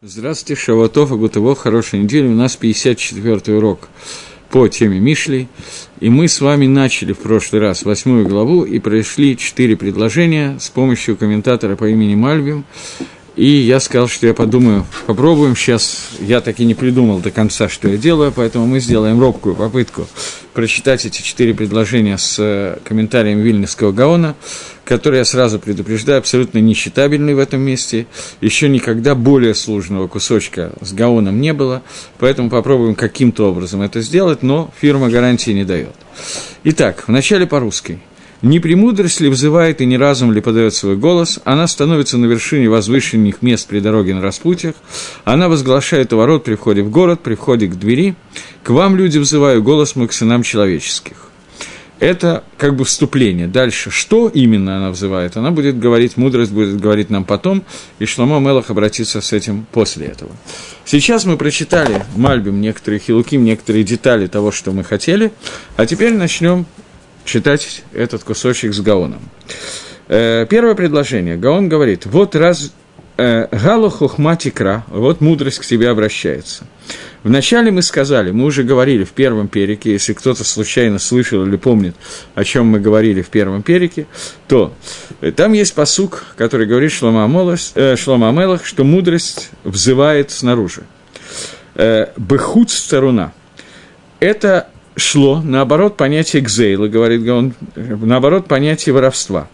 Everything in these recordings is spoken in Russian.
Здравствуйте, Шавуатов, Агутывов, хорошей недели. У нас 54-й урок по теме Мишли. И мы с вами начали в прошлый раз 8 главу и прошли 4 предложения с помощью комментатора по имени Мальбим. И я сказал, что я подумаю, попробуем. Сейчас я так и не придумал до конца, что я делаю, поэтому мы сделаем робкую попытку прочитать эти 4 предложения с комментарием Вильнюсского Гаона, который, я сразу предупреждаю, абсолютно нечитабельный в этом месте. Еще никогда более сложного кусочка с Гаоном не было, поэтому попробуем каким-то образом это сделать, но фирма гарантии не дает. Итак, вначале по-русски. «Не премудрость ли взывает и не разум ли подает свой голос? Она становится на вершине возвышенных мест при дороге на распутьях. Она возглашает у ворот при входе в город, при входе к двери. К вам, люди, взываю голос мой к сынам человеческих». Это как бы вступление. Дальше, что именно она взывает, она будет говорить, мудрость будет говорить нам потом, и Шломо Мелах обратится с этим после этого. Сейчас мы прочитали Мальбим, некоторые хилуким, некоторые детали того, что мы хотели, а теперь начнем читать этот кусочек с Гаоном. Первое предложение. Гаон говорит, вот раз «Гало хохма тикра», вот мудрость к тебе обращается. Вначале мы сказали, мы уже говорили в первом перике, если кто-то случайно слышал или помнит, о чем мы говорили в первом перике, то там есть пасук, который говорит Шломо Амелах, что мудрость взывает снаружи. «Бехут старуна» – это шло, наоборот, понятие «гзейла», говорит Гаон, наоборот, понятие «воровства».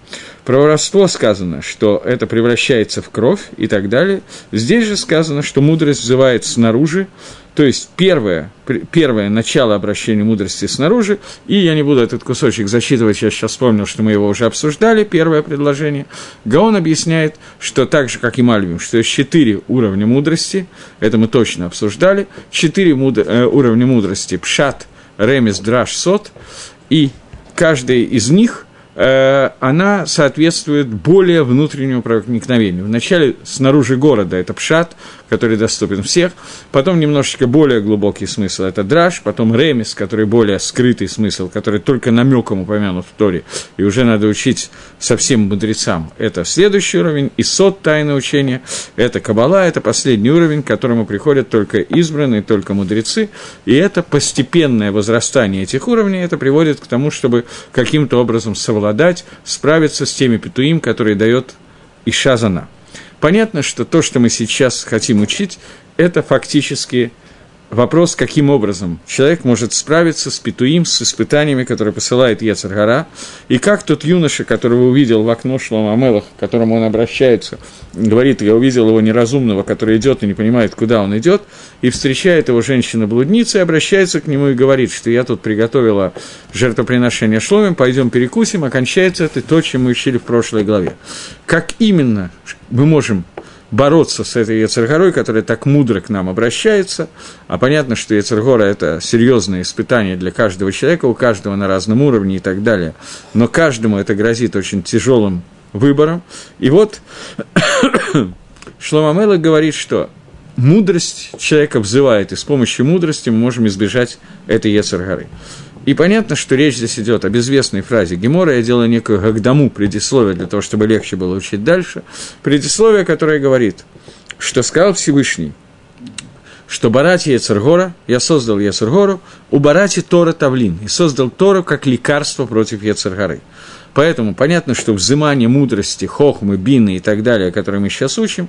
Про воровство сказано, что это превращается в кровь и так далее. Здесь же сказано, что мудрость взывает снаружи, то есть первое начало обращения мудрости снаружи, и я не буду этот кусочек зачитывать, я сейчас вспомнил, что мы его уже обсуждали, первое предложение. Гаон объясняет, что так же, как и Мальбим, что есть 4 уровня мудрости, это мы точно обсуждали, 4 уровня мудрости – пшат, ремес, драш, сот, и каждая из них она соответствует более внутреннему проникновению. Вначале снаружи города – это пшат, который доступен всех, потом немножечко более глубокий смысл – это драш, потом ремес, который более скрытый смысл, который только намеком упомянут в Торе, и уже надо учить совсем мудрецам. Это следующий уровень, и сот – тайное учение, это каббала, это последний уровень, к которому приходят только избранные, только мудрецы, и это постепенное возрастание этих уровней, это приводит к тому, чтобы каким-то образом совладать, справиться с теми петуим, которые дает Иша Зана. Понятно, что то, что мы сейчас хотим учить, это фактически вопрос, каким образом человек может справиться с петуим, с испытаниями, которые посылает Йецер Гара, и как тот юноша, которого увидел в окно Шломо Амелах, к которому он обращается, говорит, я увидел его неразумного, который идет и не понимает, куда он идет, и встречает его женщина-блудница, и обращается к нему и говорит, что я тут приготовила жертвоприношение Шломим, пойдем перекусим, окончается это то, чем мы учили в прошлой главе. Как именно мы можем бороться с этой Йецер Гарой, которая так мудро к нам обращается, а понятно, что Йецер Гара – это серьезное испытание для каждого человека, у каждого на разном уровне и так далее, но каждому это грозит очень тяжелым выбором. И вот Шломо Мелах говорит, что мудрость человека взывает, и с помощью мудрости мы можем избежать этой Йецер Гары. И понятно, что речь здесь идет о безвестной фразе Гемора, я делаю некую гагдаму, предисловие для того, чтобы легче было учить дальше, предисловие, которое говорит, что сказал Всевышний, что Барати Йецер Гара, я создал Йецер Гару, у Барати Тора Тавлин, и создал Тору как лекарство против Йецер Гары. Поэтому понятно, что взымание мудрости, хохмы, бины и так далее, которые мы сейчас учим,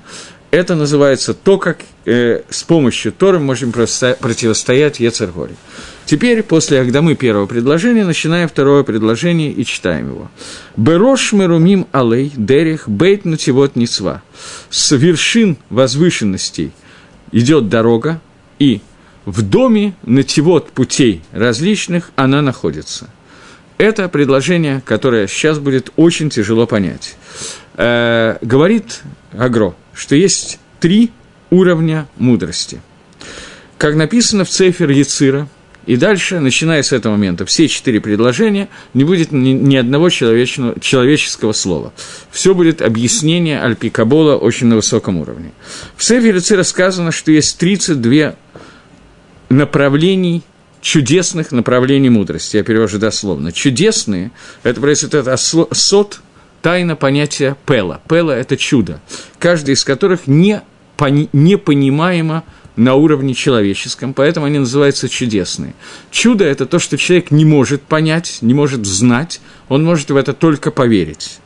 это называется то, как с помощью Торы мы можем противостоять Йецер Гаре. Теперь, после Агдамы первого предложения, начинаем второе предложение и читаем его. «Берош мерумим алей дерех бейт нативот нецва». С вершин возвышенностей идет дорога, и в доме нативот путей различных она находится. Это предложение, которое сейчас будет очень тяжело понять. Говорит Агро, что есть 3 уровня мудрости. Как написано в Цефер Яцира, и дальше, начиная с этого момента, все 4 предложения, не будет ни одного человеческого слова. Все будет объяснение Альпи Кабола очень на высоком уровне. В Цефер Яцира сказано, что есть 32 направлений, чудесных направлений мудрости. Я перевожу дословно. Чудесные – это происходит от сот, тайна понятия пела. Пела – это чудо, каждый из которых не непонимаемо на уровне человеческом, поэтому они называются чудесные. Чудо – это то, что человек не может понять, не может знать, он может в это только поверить.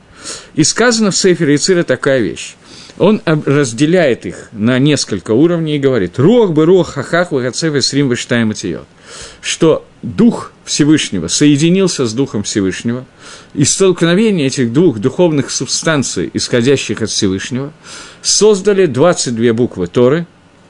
И сказано в Сефере Яцира такая вещь. Он разделяет их на несколько уровней и говорит «Рох бы рох хахах вагацеф и срим вештаем атиот», что Дух Всевышнего соединился с Духом Всевышнего, и столкновение этих двух духовных субстанций, исходящих от Всевышнего, создали 22 буквы Торы,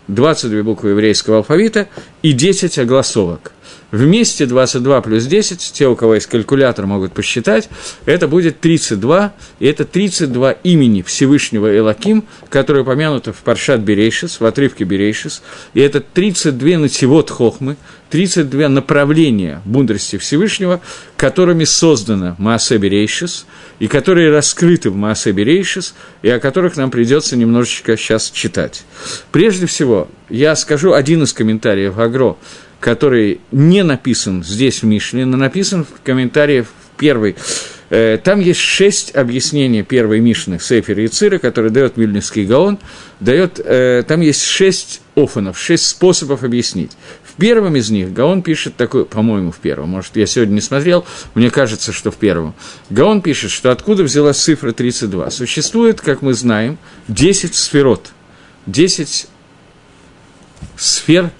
22 буквы еврейского алфавита и 10 огласовок. Вместе 22 плюс 10, те, у кого есть калькулятор, могут посчитать, это будет 32, и это 32 имени Всевышнего Элоким, которое упомянуто в Паршат Берейшис, в отрывке Берейшис, и это 32 нативот хохмы, 32 направления мудрости Всевышнего, которыми создана Маасе Берейшис, и которые раскрыты в Маасе Берейшис, и о которых нам придется немножечко сейчас читать. Прежде всего, я скажу один из комментариев Агро, который не написан здесь в Мишне, но написан в комментарии в первой. Там есть 6 объяснений первой Мишны Сефера Яцира, который дает Вильнюсский Гаон, там есть 6 офанов, 6 способов объяснить. В первом из них Гаон пишет такой, по-моему, в первом, может, я сегодня не смотрел, мне кажется, что в первом. Гаон пишет, что откуда взялась цифра 32. Существует, как мы знаем, 10 сферот, 10 сфер,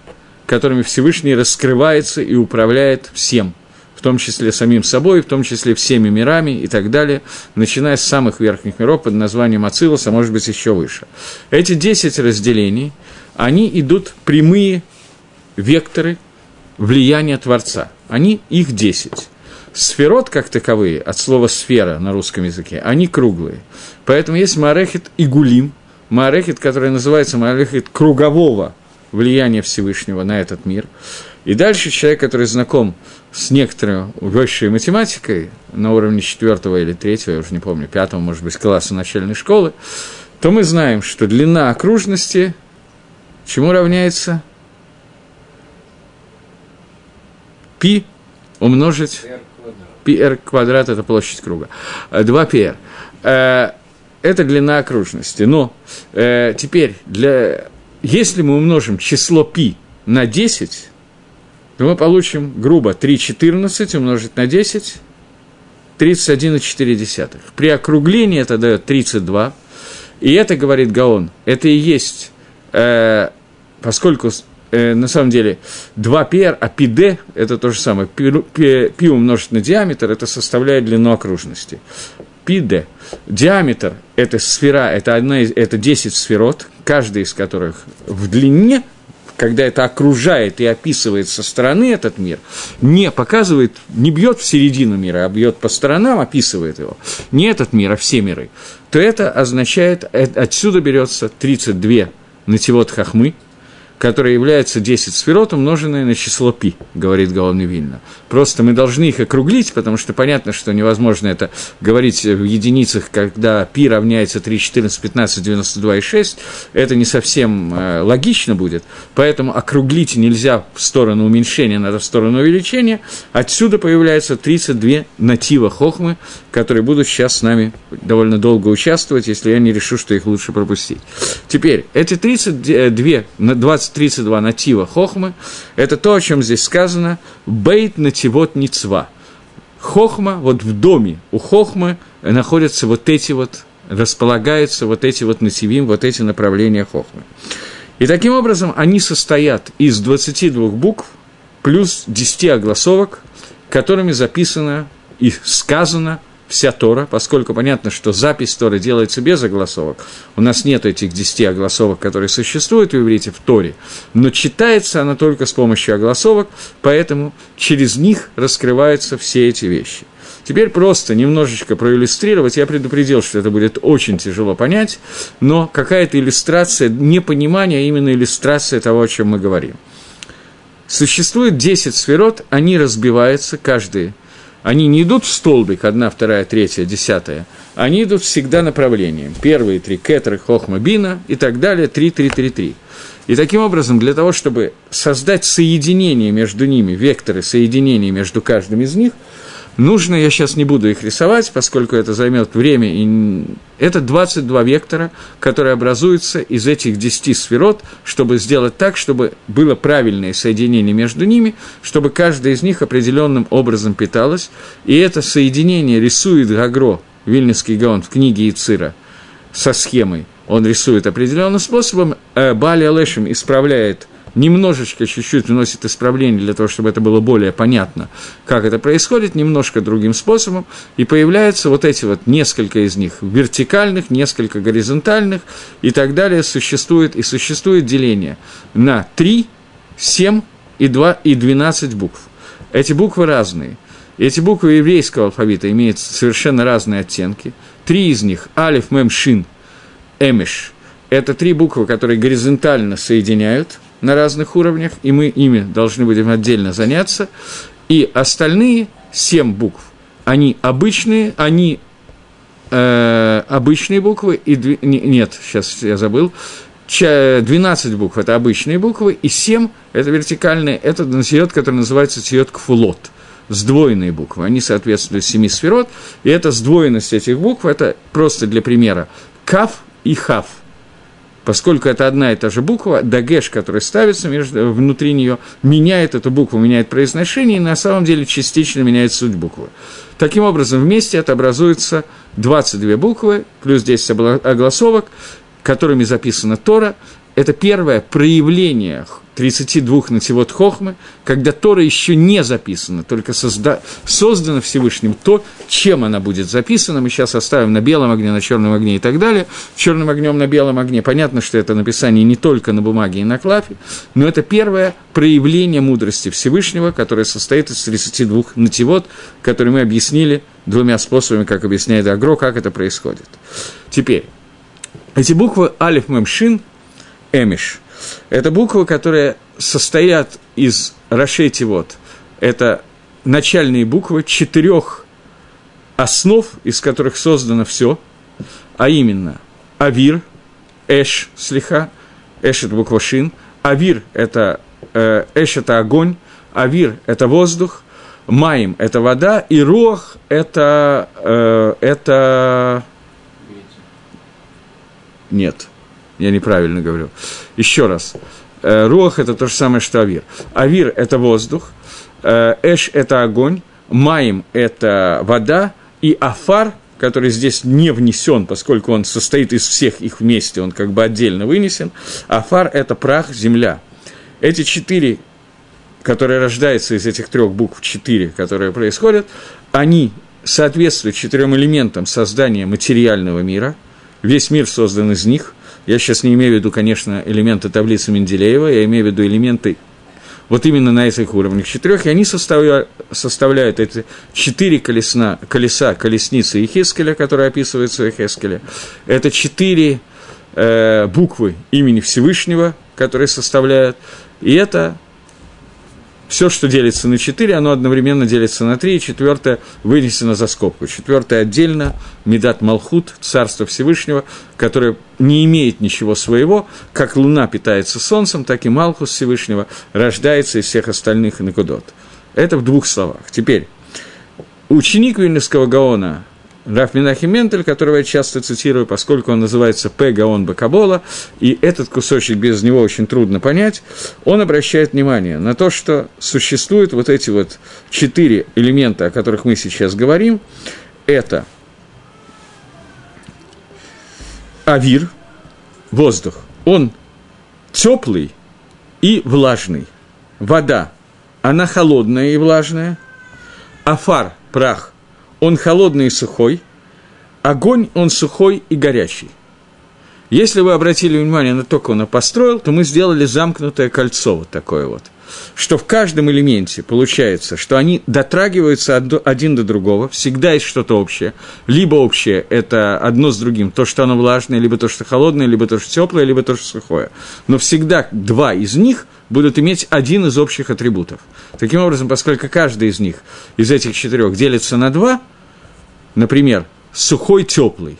которыми Всевышний раскрывается и управляет всем, в том числе самим собой, в том числе всеми мирами и так далее, начиная с самых верхних миров под названием Ацилус, а может быть еще выше. Эти 10 разделений, они идут прямые векторы влияния Творца, они их 10. Сферот, как таковые, от слова «сфера» на русском языке, они круглые, поэтому есть Маарехет и Гулим, Маарехет, который называется Маарехет кругового влияние Всевышнего на этот мир. И дальше человек, который знаком с некоторой высшей математикой на уровне 4-го или 3-го, я уже не помню, 5-го, может быть, класса начальной школы, то мы знаем, что длина окружности чему равняется? Пи умножить... Пи-р квадрат – это площадь круга. 2πr. Это длина окружности. Но теперь если мы умножим число π на 10, то мы получим, грубо, 3,14 умножить на 10 – 31,4. При округлении это дает 32. И это, говорит Гаон, это и есть, поскольку на самом деле 2πr, а πd – это то же самое. π умножить на диаметр – это составляет длину окружности. πd. Диаметр – это сфера, это 10 сферот, каждая из которых в длине, когда это окружает и описывает со стороны этот мир, не показывает, не бьет в середину мира, а бьет по сторонам, описывает его, не этот мир, а все миры, то это означает, отсюда берется 32 нативот хахмы, которые являются 10 сферот, умноженные на число пи, говорит Гаон Вильна. Просто мы должны их округлить, потому что понятно, что невозможно это говорить в единицах, когда пи равняется 3, 14, 15, 92 и 6. Это не совсем логично будет, поэтому округлить нельзя в сторону уменьшения, надо в сторону увеличения. Отсюда появляются 32 натива хохмы, которые будут сейчас с нами довольно долго участвовать, если я не решу, что их лучше пропустить. Теперь, эти 32 натива хохмы, это то, о чем здесь сказано, бейт нативот ницва. Хохма, вот в доме у хохмы находятся располагаются нативим, эти направления хохмы. И таким образом они состоят из 22 букв плюс 10 огласовок, которыми записано и сказано вся Тора, поскольку понятно, что запись Торы делается без огласовок. У нас нет этих 10 огласовок, которые существуют, вы видите, в Торе, но читается она только с помощью огласовок, поэтому через них раскрываются все эти вещи. Теперь просто немножечко проиллюстрировать. Я предупредил, что это будет очень тяжело понять, но какая-то иллюстрация, непонимание, а именно иллюстрация того, о чем мы говорим. Существует 10 сферот, они разбиваются, каждый. Они не идут в столбик, 1, 2, 3, 10. Они идут всегда направлением. Первые 3 – кетеры, хохма, бина и так далее, 3, 3, 3, 3. И таким образом, для того, чтобы создать соединение между ними, векторы соединения между каждым из них, Нужно, я сейчас не буду их рисовать, поскольку это займет время. И это 22 вектора, которые образуются из этих 10 сферот, чтобы сделать так, чтобы было правильное соединение между ними, чтобы каждая из них определенным образом питалась. И это соединение рисует Гагро, Вильнюсский Гаон, в книге Яцира со схемой. Он рисует определенным способом. Баали Алешем исправляет немножечко, чуть-чуть вносит исправление для того, чтобы это было более понятно, как это происходит, немножко другим способом, и появляются вот эти вот несколько из них, вертикальных, несколько горизонтальных и так далее, существует, и существует деление на 3, 7 и 2 и 12 букв. Эти буквы разные. Эти буквы еврейского алфавита имеют совершенно разные оттенки. 3 из них – алиф, мем, шин, эмиш. Это 3 буквы, которые горизонтально соединяют на разных уровнях, и мы ими должны будем отдельно заняться. И остальные 7 букв, они обычные буквы, и 12 букв – это обычные буквы, и 7 – это вертикальные, это тиот, который называется тиот кфулот. Сдвоенные буквы, они соответствуют 7 сферот, и это сдвоенность этих букв, это просто для примера каф и хав. Поскольку это одна и та же буква, дагеш, который ставится внутри нее, меняет эту букву, меняет произношение, и на самом деле частично меняет суть буквы. Таким образом, вместе это образуется 22 буквы, плюс 10 огласовок, которыми записана Тора. Это первое проявление 32 нативот хохмы, когда Тора еще не записана, только создана Всевышним то, чем она будет записана. Мы сейчас оставим на белом огне, на черном огне и так далее. Черным огнем на белом огне. Понятно, что это написание не только на бумаге и на клафе, но это первое проявление мудрости Всевышнего, которое состоит из 32 нативот, которые мы объяснили 2 способами, как объясняет Агро, как это происходит. Теперь, эти буквы алиф, мем, шин, эмиш. Это буквы, которые состоят из рашей тивот. Это начальные буквы 4 основ, из которых создано все, а именно авир, эш, слиха, эш – это буква шин, авир – это эш – это огонь, авир – это воздух, маим – это вода, и рох – это... Нет. Я неправильно говорю. Еще раз. Руах – это то же самое, что авир. Авир – это воздух. Эш – это огонь. Маим – это вода. И афар, который здесь не внесен, поскольку он состоит из всех их вместе, он как бы отдельно вынесен. Афар – это прах, земля. Эти 4, которые рождаются из этих 3 букв, 4, которые происходят, они соответствуют 4 элементам создания материального мира. Весь мир создан из них. Я сейчас не имею в виду, конечно, элементы таблицы Менделеева, я имею в виду элементы вот именно на этих уровнях 4, и они составляют эти 4 колеса колесницы Ихескеля, которые описываются в Ихескеле. Это 4 буквы имени Всевышнего, которые составляют, и это... Все, что делится на 4, оно одновременно делится на 3, и 4 вынесено за скобку. 4 отдельно, Медат Малхут, Царство Всевышнего, которое не имеет ничего своего, как луна питается солнцем, так и Малхус Всевышнего рождается из всех остальных Накудот. Это в 2 словах. Теперь, ученик Вильнюсского Гаона, Рав Менахем Ментель, которого я часто цитирую, поскольку он называется П. Гаон Бакабола, и этот кусочек без него очень трудно понять, он обращает внимание на то, что существуют вот эти вот 4 элемента, о которых мы сейчас говорим. Это авир, воздух, он теплый и влажный. Вода, она холодная и влажная. Афар, прах, он холодный и сухой, огонь, он сухой и горячий. Если вы обратили внимание на то, как он построил, то мы сделали замкнутое кольцо вот такое вот, что в каждом элементе получается, что они дотрагиваются один до другого, всегда есть что-то общее. Либо общее – это одно с другим, то, что оно влажное, либо то, что холодное, либо то, что теплое, либо то, что сухое. Но всегда 2 из них будут иметь один из общих атрибутов. Таким образом, поскольку каждый из них, из этих 4, делится на 2, например, сухой-теплый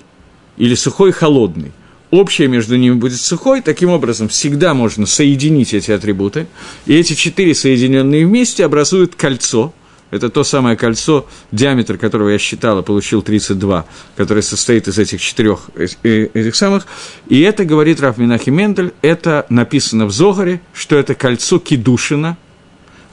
или сухой-холодный, общее между ними будет сухой, таким образом всегда можно соединить эти атрибуты, и эти 4 соединенные вместе образуют кольцо, Это то самое кольцо, диаметр которого я считал, получил 32, который состоит из этих четырех, этих самых. И это, говорит Рав Менахем Мендель, это написано в Зогаре, что это кольцо Кедушина,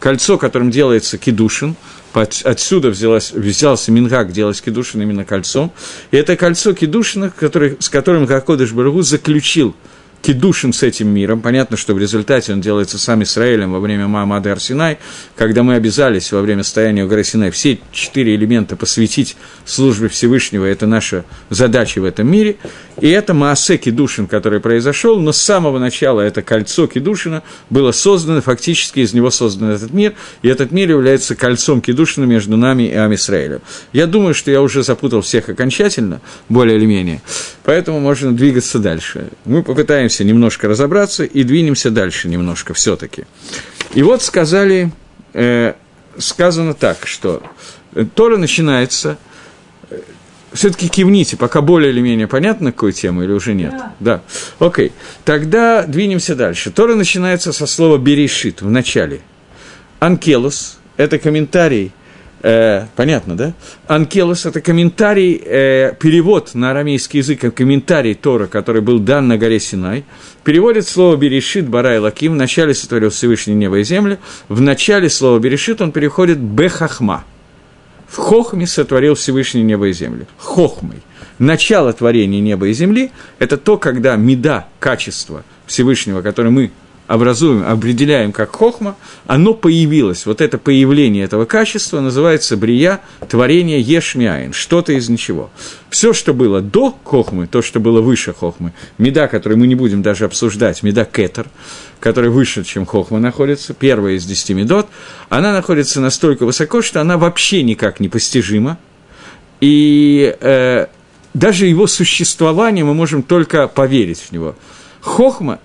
кольцо, которым делается Кедушин. Отсюда взялся Мингак, делалось Кедушин именно кольцом. И это кольцо Кедушина, с которым Гакодыш Барух Ху заключил Кедушин с этим миром. Понятно, что в результате он делается сам Исраэлем во время Маамада Ар-Синай, когда мы обязались во время стояния у горы Синай все четыре элемента посвятить службе Всевышнего, это наша задача в этом мире. И это Маасе Кедушин, который произошел, но с самого начала это кольцо Кедушина было создано, фактически из него создан этот мир, и этот мир является кольцом Кедушина между нами и Ам-Исраэлем. Я думаю, что я уже запутал всех окончательно, более или менее, поэтому можно двигаться дальше. Мы попытаемся немножко разобраться и двинемся дальше немножко все-таки. И вот сказано так, что Тора начинается, все-таки кивните, пока более или менее понятно, какую тему, или уже нет? Да. Окей. Тогда двинемся дальше. Тора начинается со слова «берешит» в начале. «Анкелос» – это комментарий, понятно, да? Анкелос – это комментарий, перевод на арамейский язык, комментарий Тора, который был дан на горе Синай, переводит слово «берешит» «бара элаким», в начале сотворил Всевышний небо и землю, в начале слова «берешит» он переходит «бехахма», в «хохме» сотворил Всевышний небо и землю, «хохмой». Начало творения неба и земли – это то, когда мида, качество Всевышнего, которое мы образуем, определяем как хохма, оно появилось. Вот это появление этого качества называется брия, творение ешмиаин, что-то из ничего. Все, что было до хохмы, то, что было выше хохмы, меда, которую мы не будем даже обсуждать, меда кетер, которая выше, чем хохма находится, первая из 10 медот, она находится настолько высоко, что она вообще никак не постижима, и даже его существование мы можем только поверить в него. Хохма,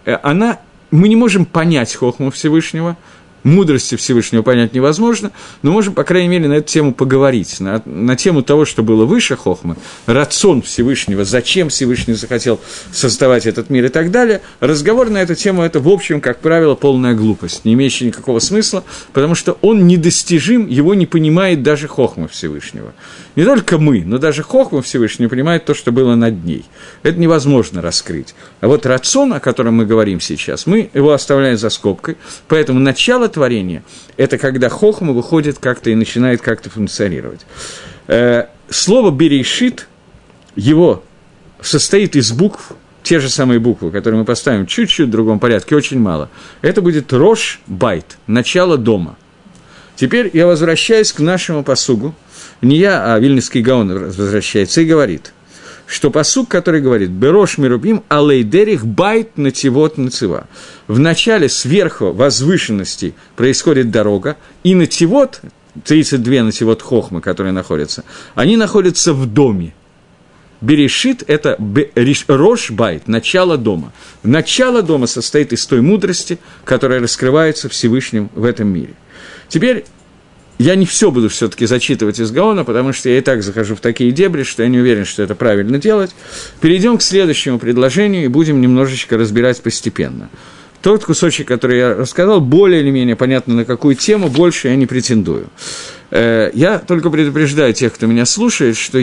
мы не можем понять хохму Всевышнего, мудрости Всевышнего понять невозможно, но можем, по крайней мере, на эту тему поговорить, на тему того, что было выше хохмы, рацион Всевышнего, зачем Всевышний захотел создавать этот мир и так далее. Разговор на эту тему – это, в общем, как правило, полная глупость, не имеющая никакого смысла, потому что он недостижим, его не понимает даже хохма Всевышнего. Не только мы, но даже хохма Всевышний понимает то, что было над ней. Это невозможно раскрыть. А вот рацион, о котором мы говорим сейчас, мы его оставляем за скобкой, поэтому начало творение – это когда хохма выходит как-то и начинает как-то функционировать. Слово «берешит», его состоит из букв, те же самые буквы, которые мы поставим чуть-чуть в другом порядке, очень мало. Это будет «рош байт», начало дома. Теперь я возвращаюсь к нашему пасугу. Не я, а Вильнюсский Гаон возвращается и говорит, что пасуг, который говорит «берош мерубим алейдерих байт нативот нацива». В начале сверху возвышенности происходит дорога, и нативот, 32 нативот хохмы, которые находятся, они находятся в доме. Берешит – это рош байт, начало дома. Начало дома состоит из той мудрости, которая раскрывается Всевышним в этом мире. Теперь я не все буду все-таки зачитывать из Гаона, потому что я и так захожу в такие дебри, что я не уверен, что это правильно делать. Перейдем к следующему предложению и будем немножечко разбирать постепенно. Тот кусочек, который я рассказал, более или менее понятно, на какую тему, больше я не претендую. Я только предупреждаю тех, кто меня слушает, что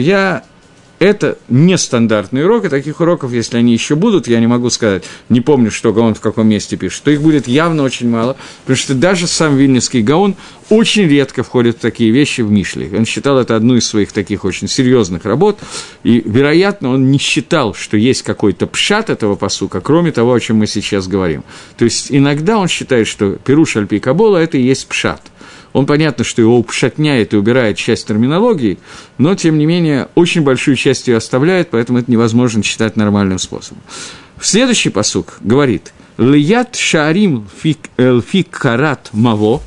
это нестандартный урок, и таких уроков, если они еще будут, я не могу сказать, не помню, что Гаон в каком месте пишет, что их будет явно очень мало, потому что даже сам Вильнюсский Гаон очень редко входит в такие вещи в Мишле. Он считал это одну из своих таких очень серьезных работ, и, вероятно, он не считал, что есть какой-то пшат этого пасука, кроме того, о чем мы сейчас говорим. То есть иногда он считает, что Пируш аль-Пи Кабола – это и есть пшат. Он, понятно, что его упшатняет и убирает часть терминологии, но, тем не менее, очень большую часть ее оставляет, поэтому это невозможно читать нормальным способом. Следующий пасук говорит «Лият шаарим эльфикарат маво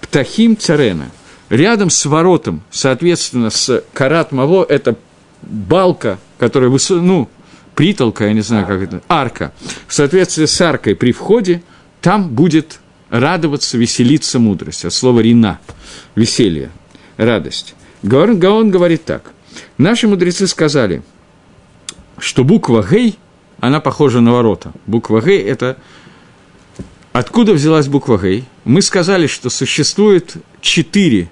птахим царена». Рядом с воротом, соответственно, с карат маво, это балка, которая притолка, я не знаю, как это, арка. В соответствии с аркой при входе там будет радоваться, веселиться, мудрость. От слова «рина» – веселье, радость. Гаон говорит так. Наши мудрецы сказали, что буква «гей», она похожа на ворота. Буква «гей» – это… Откуда взялась буква «гей»? Мы сказали, что существует 4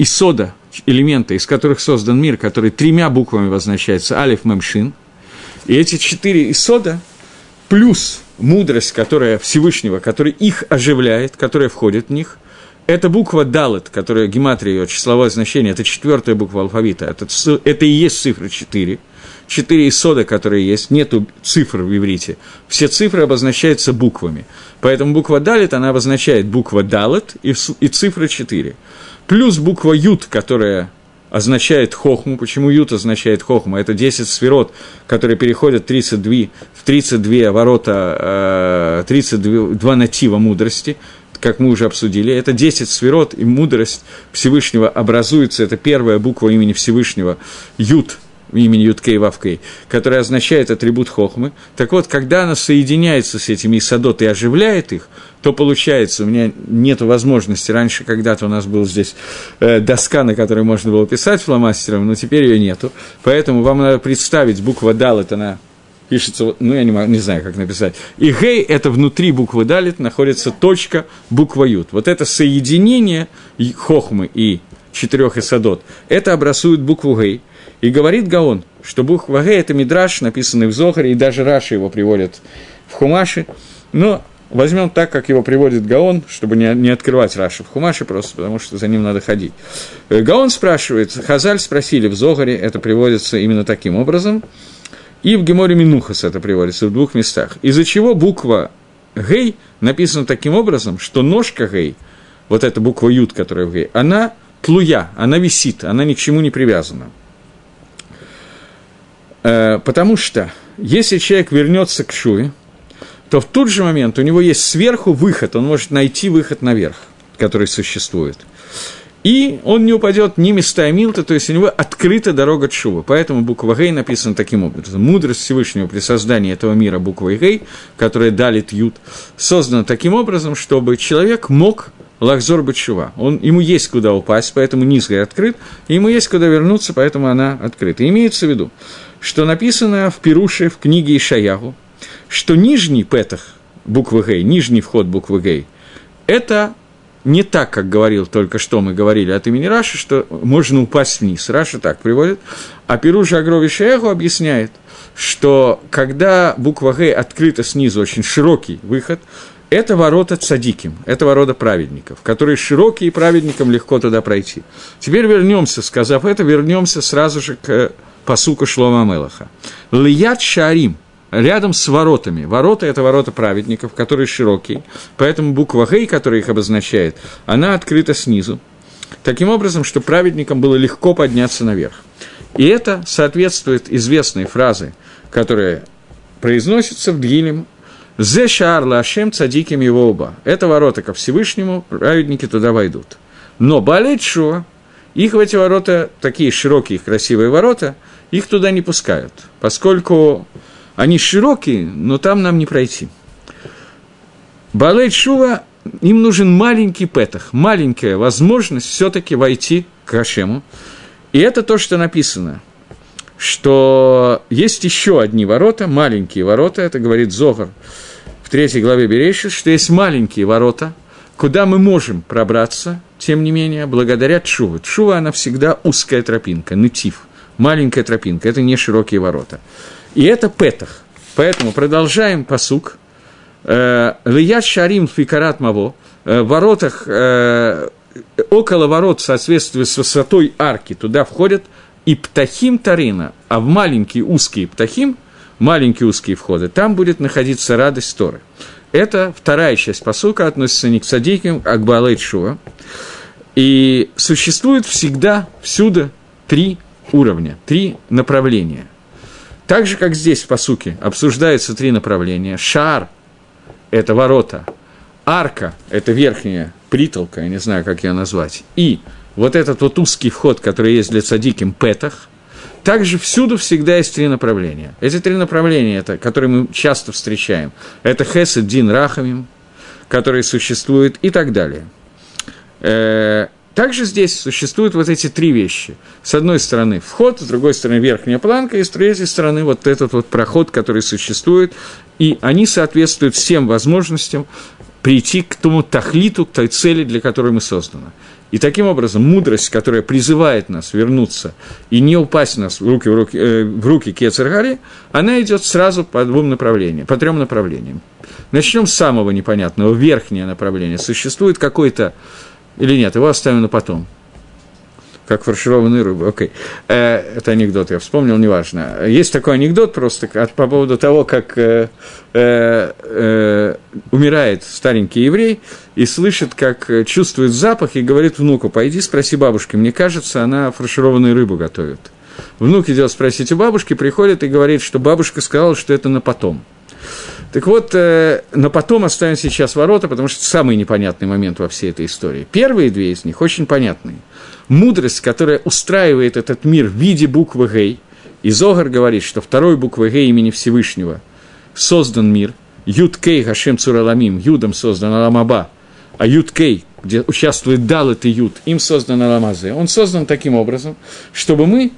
и сода, элементы, из которых создан мир, который тремя буквами обозначается алиф, мем, шин. И эти четыре исода плюс мудрость, которая Всевышнего, которая их оживляет, которая входит в них. Это буква далет, которая гематрия, ее числовое значение, это четвертая буква алфавита, это и есть цифра 4. Четыре исода, которые есть, нету цифр в иврите. Все цифры обозначаются буквами. Поэтому буква далет, она обозначает буква далет и цифра 4. Плюс буква ют, которая означает хохму. Почему ют означает хохму? Это 10 сферот, которые переходят в 32 ворота, 32 натива мудрости, как мы уже обсудили, это 10 сферот, и мудрость Всевышнего образуется, это первая буква имени Всевышнего, Ют, имени Юткей Вавкей, которая означает атрибут Хохмы. Так вот, когда она соединяется с этими исадот и оживляет их, то получается, у меня нет возможности, раньше когда-то у нас была здесь доска, на которой можно было писать фломастером, но теперь ее нету, поэтому вам надо представить, буква Далет, она пишется, ну, я не знаю, как написать. И гей – это внутри буквы далит находится точка буква ют. Вот это соединение хохмы и четырех исадот, это образует букву гей. И говорит Гаон, что буква гей – это мидраш, написанный в Зохаре, и даже Раши его приводят в Хумаше. Но возьмем так, как его приводит Гаон, чтобы не открывать Раши в Хумаше, просто потому что за ним надо ходить. Гаон спрашивает, Хазаль спросили в Зохаре, это приводится именно таким образом, и в Геморе Минухас это приводится в двух местах. Из-за чего буква «гей» написана таким образом, что ножка «гей», вот эта буква «ют», которая в «гей», она тлуя, она висит, она ни к чему не привязана. Потому что, если человек вернется к шуве, то в тот же момент у него есть сверху выход, он может найти выход наверх, который существует. И он не упадет ни места Милта, то есть у него открыта дорога Тшува. Поэтому буква Гей написана таким образом. Мудрость Всевышнего при создании этого мира буквой Гей, которая далит Ют, создана таким образом, чтобы человек мог лахзор бетшува. Ему есть куда упасть, поэтому низ Гей открыт, и ему есть куда вернуться, поэтому она открыта. И имеется в виду, что написано в Пируше, в книге Ишаяху, что нижний петах буквы Гей, нижний вход буквы Гей, это не так, как говорил только что, мы говорили от имени Раши, что можно упасть вниз. Раши так приводит. А Пируш Агров Ишаяху объясняет, что когда буква Г открыта снизу, очень широкий выход, это ворота цадиким, это ворота праведников, которые широкие, и праведникам легко туда пройти. Теперь вернемся, сказав это, вернемся сразу же к пасуку Шлома Мелаха. Лият Шаарим. Рядом с воротами. Ворота – это ворота праведников, которые широкие. Поэтому буква «гей», которая их обозначает, она открыта снизу. Таким образом, чтобы праведникам было легко подняться наверх. И это соответствует известной фразе, которая произносится в Дгилем. «Зе шаар лашем цадиким его оба». Это ворота ко Всевышнему, праведники туда войдут. Но болеть шо, их в эти ворота, такие широкие, красивые ворота, их туда не пускают, поскольку... Они широкие, но там нам не пройти. Баалей тшува, им нужен маленький петах, маленькая возможность все-таки войти к Хашему. И это то, что написано, что есть еще одни ворота, маленькие ворота, это говорит Зохар в 3 главе Берешит, что есть маленькие ворота, куда мы можем пробраться, тем не менее, благодаря тшуве. Тшува, она всегда узкая тропинка, нытив, маленькая тропинка, это не широкие ворота. И это петах. Поэтому продолжаем пасук. Лият шарим фикарат маво. В воротах, около ворот, в соответствии с высотой арки, туда входят и птахим тарина. А в маленькие узкие птахим, маленькие узкие входы, там будет находиться радость Торы. Это вторая часть пасука, относится не к цадиким, а к баалей тшува. И существует всегда, всюду три уровня, три направления. Так же, как здесь в пасуке обсуждаются три направления. Шаар – это ворота, арка – это верхняя притолка, я не знаю, как ее назвать, и вот этот вот узкий вход, который есть для цадиким петах, также всюду всегда есть три направления. Эти три направления, это, которые мы часто встречаем, это хесед, дин, рахамим, которые существуют и так далее. Также здесь существуют вот эти три вещи. С одной стороны вход, с другой стороны верхняя планка, и с третьей стороны вот этот вот проход, который существует. И они соответствуют всем возможностям прийти к тому тахлиту, к той цели, для которой мы созданы. И таким образом мудрость, которая призывает нас вернуться и не упасть нас в руки Кецер Хари, она идет сразу по двум направлениям, по трем направлениям. Начнем с самого непонятного, верхнее направление. Существует какой-то или нет, его оставим на потом. Как фаршированную рыбу, окей. Это анекдот, я вспомнил, неважно. Есть такой анекдот просто по поводу того, как умирает старенький еврей и слышит, как чувствует запах, и говорит внуку: пойди спроси бабушки, мне кажется, она фаршированную рыбу готовит. Внук идет спросить у бабушки, приходит и говорит, что бабушка сказала, что это на потом. Так вот, на потом оставим сейчас ворота, потому что самый непонятный момент во всей этой истории. Первые две из них очень понятные. Мудрость, которая устраивает этот мир в виде буквы Гей. И Зогар говорит, что второй буквой Гей имени Всевышнего создан мир. Юд-Кей Гашем Цураламим, Юдом создан Аламаба, а Юд-Кей, где участвует Дал, это Юд, им создан Аламазе. Он создан таким образом, чтобы мы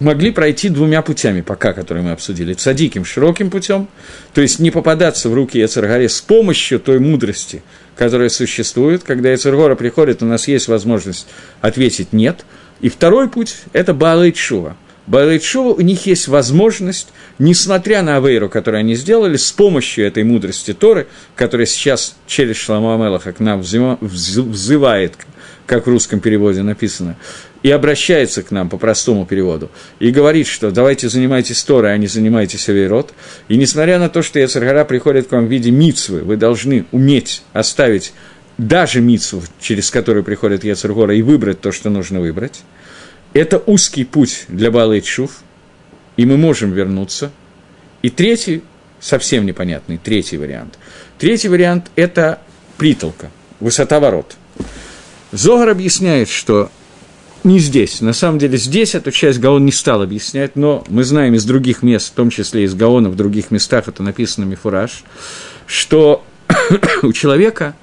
могли пройти двумя путями пока, которые мы обсудили. Цадиким, широким путем, то есть не попадаться в руки Йецер Харе с помощью той мудрости, которая существует. Когда Йецер Хара приходит, у нас есть возможность ответить «нет». И второй путь – это Баалей Тшува. Баалей Тшува, у них есть возможность, несмотря на авейру, которую они сделали, с помощью этой мудрости Торы, которая сейчас через Шломо Амелеха к нам взывает, как в русском переводе написано, и обращается к нам по простому переводу, и говорит, что давайте занимайтесь Торой, а не занимайтесь авейрот. И несмотря на то, что Йецер Хара приходит к вам в виде мицвы, вы должны уметь оставить даже мицву, через которую приходит Йецер Хара, и выбрать то, что нужно выбрать. Это узкий путь для Баалей Тшув, и мы можем вернуться. И третий, совсем непонятный, третий вариант. Третий вариант – это притолка, высота ворот. Зогар объясняет, что не здесь. На самом деле здесь эту часть Гаон не стал объяснять, но мы знаем из других мест, в том числе из Гаона, в других местах, это написано мифураж, что у человека,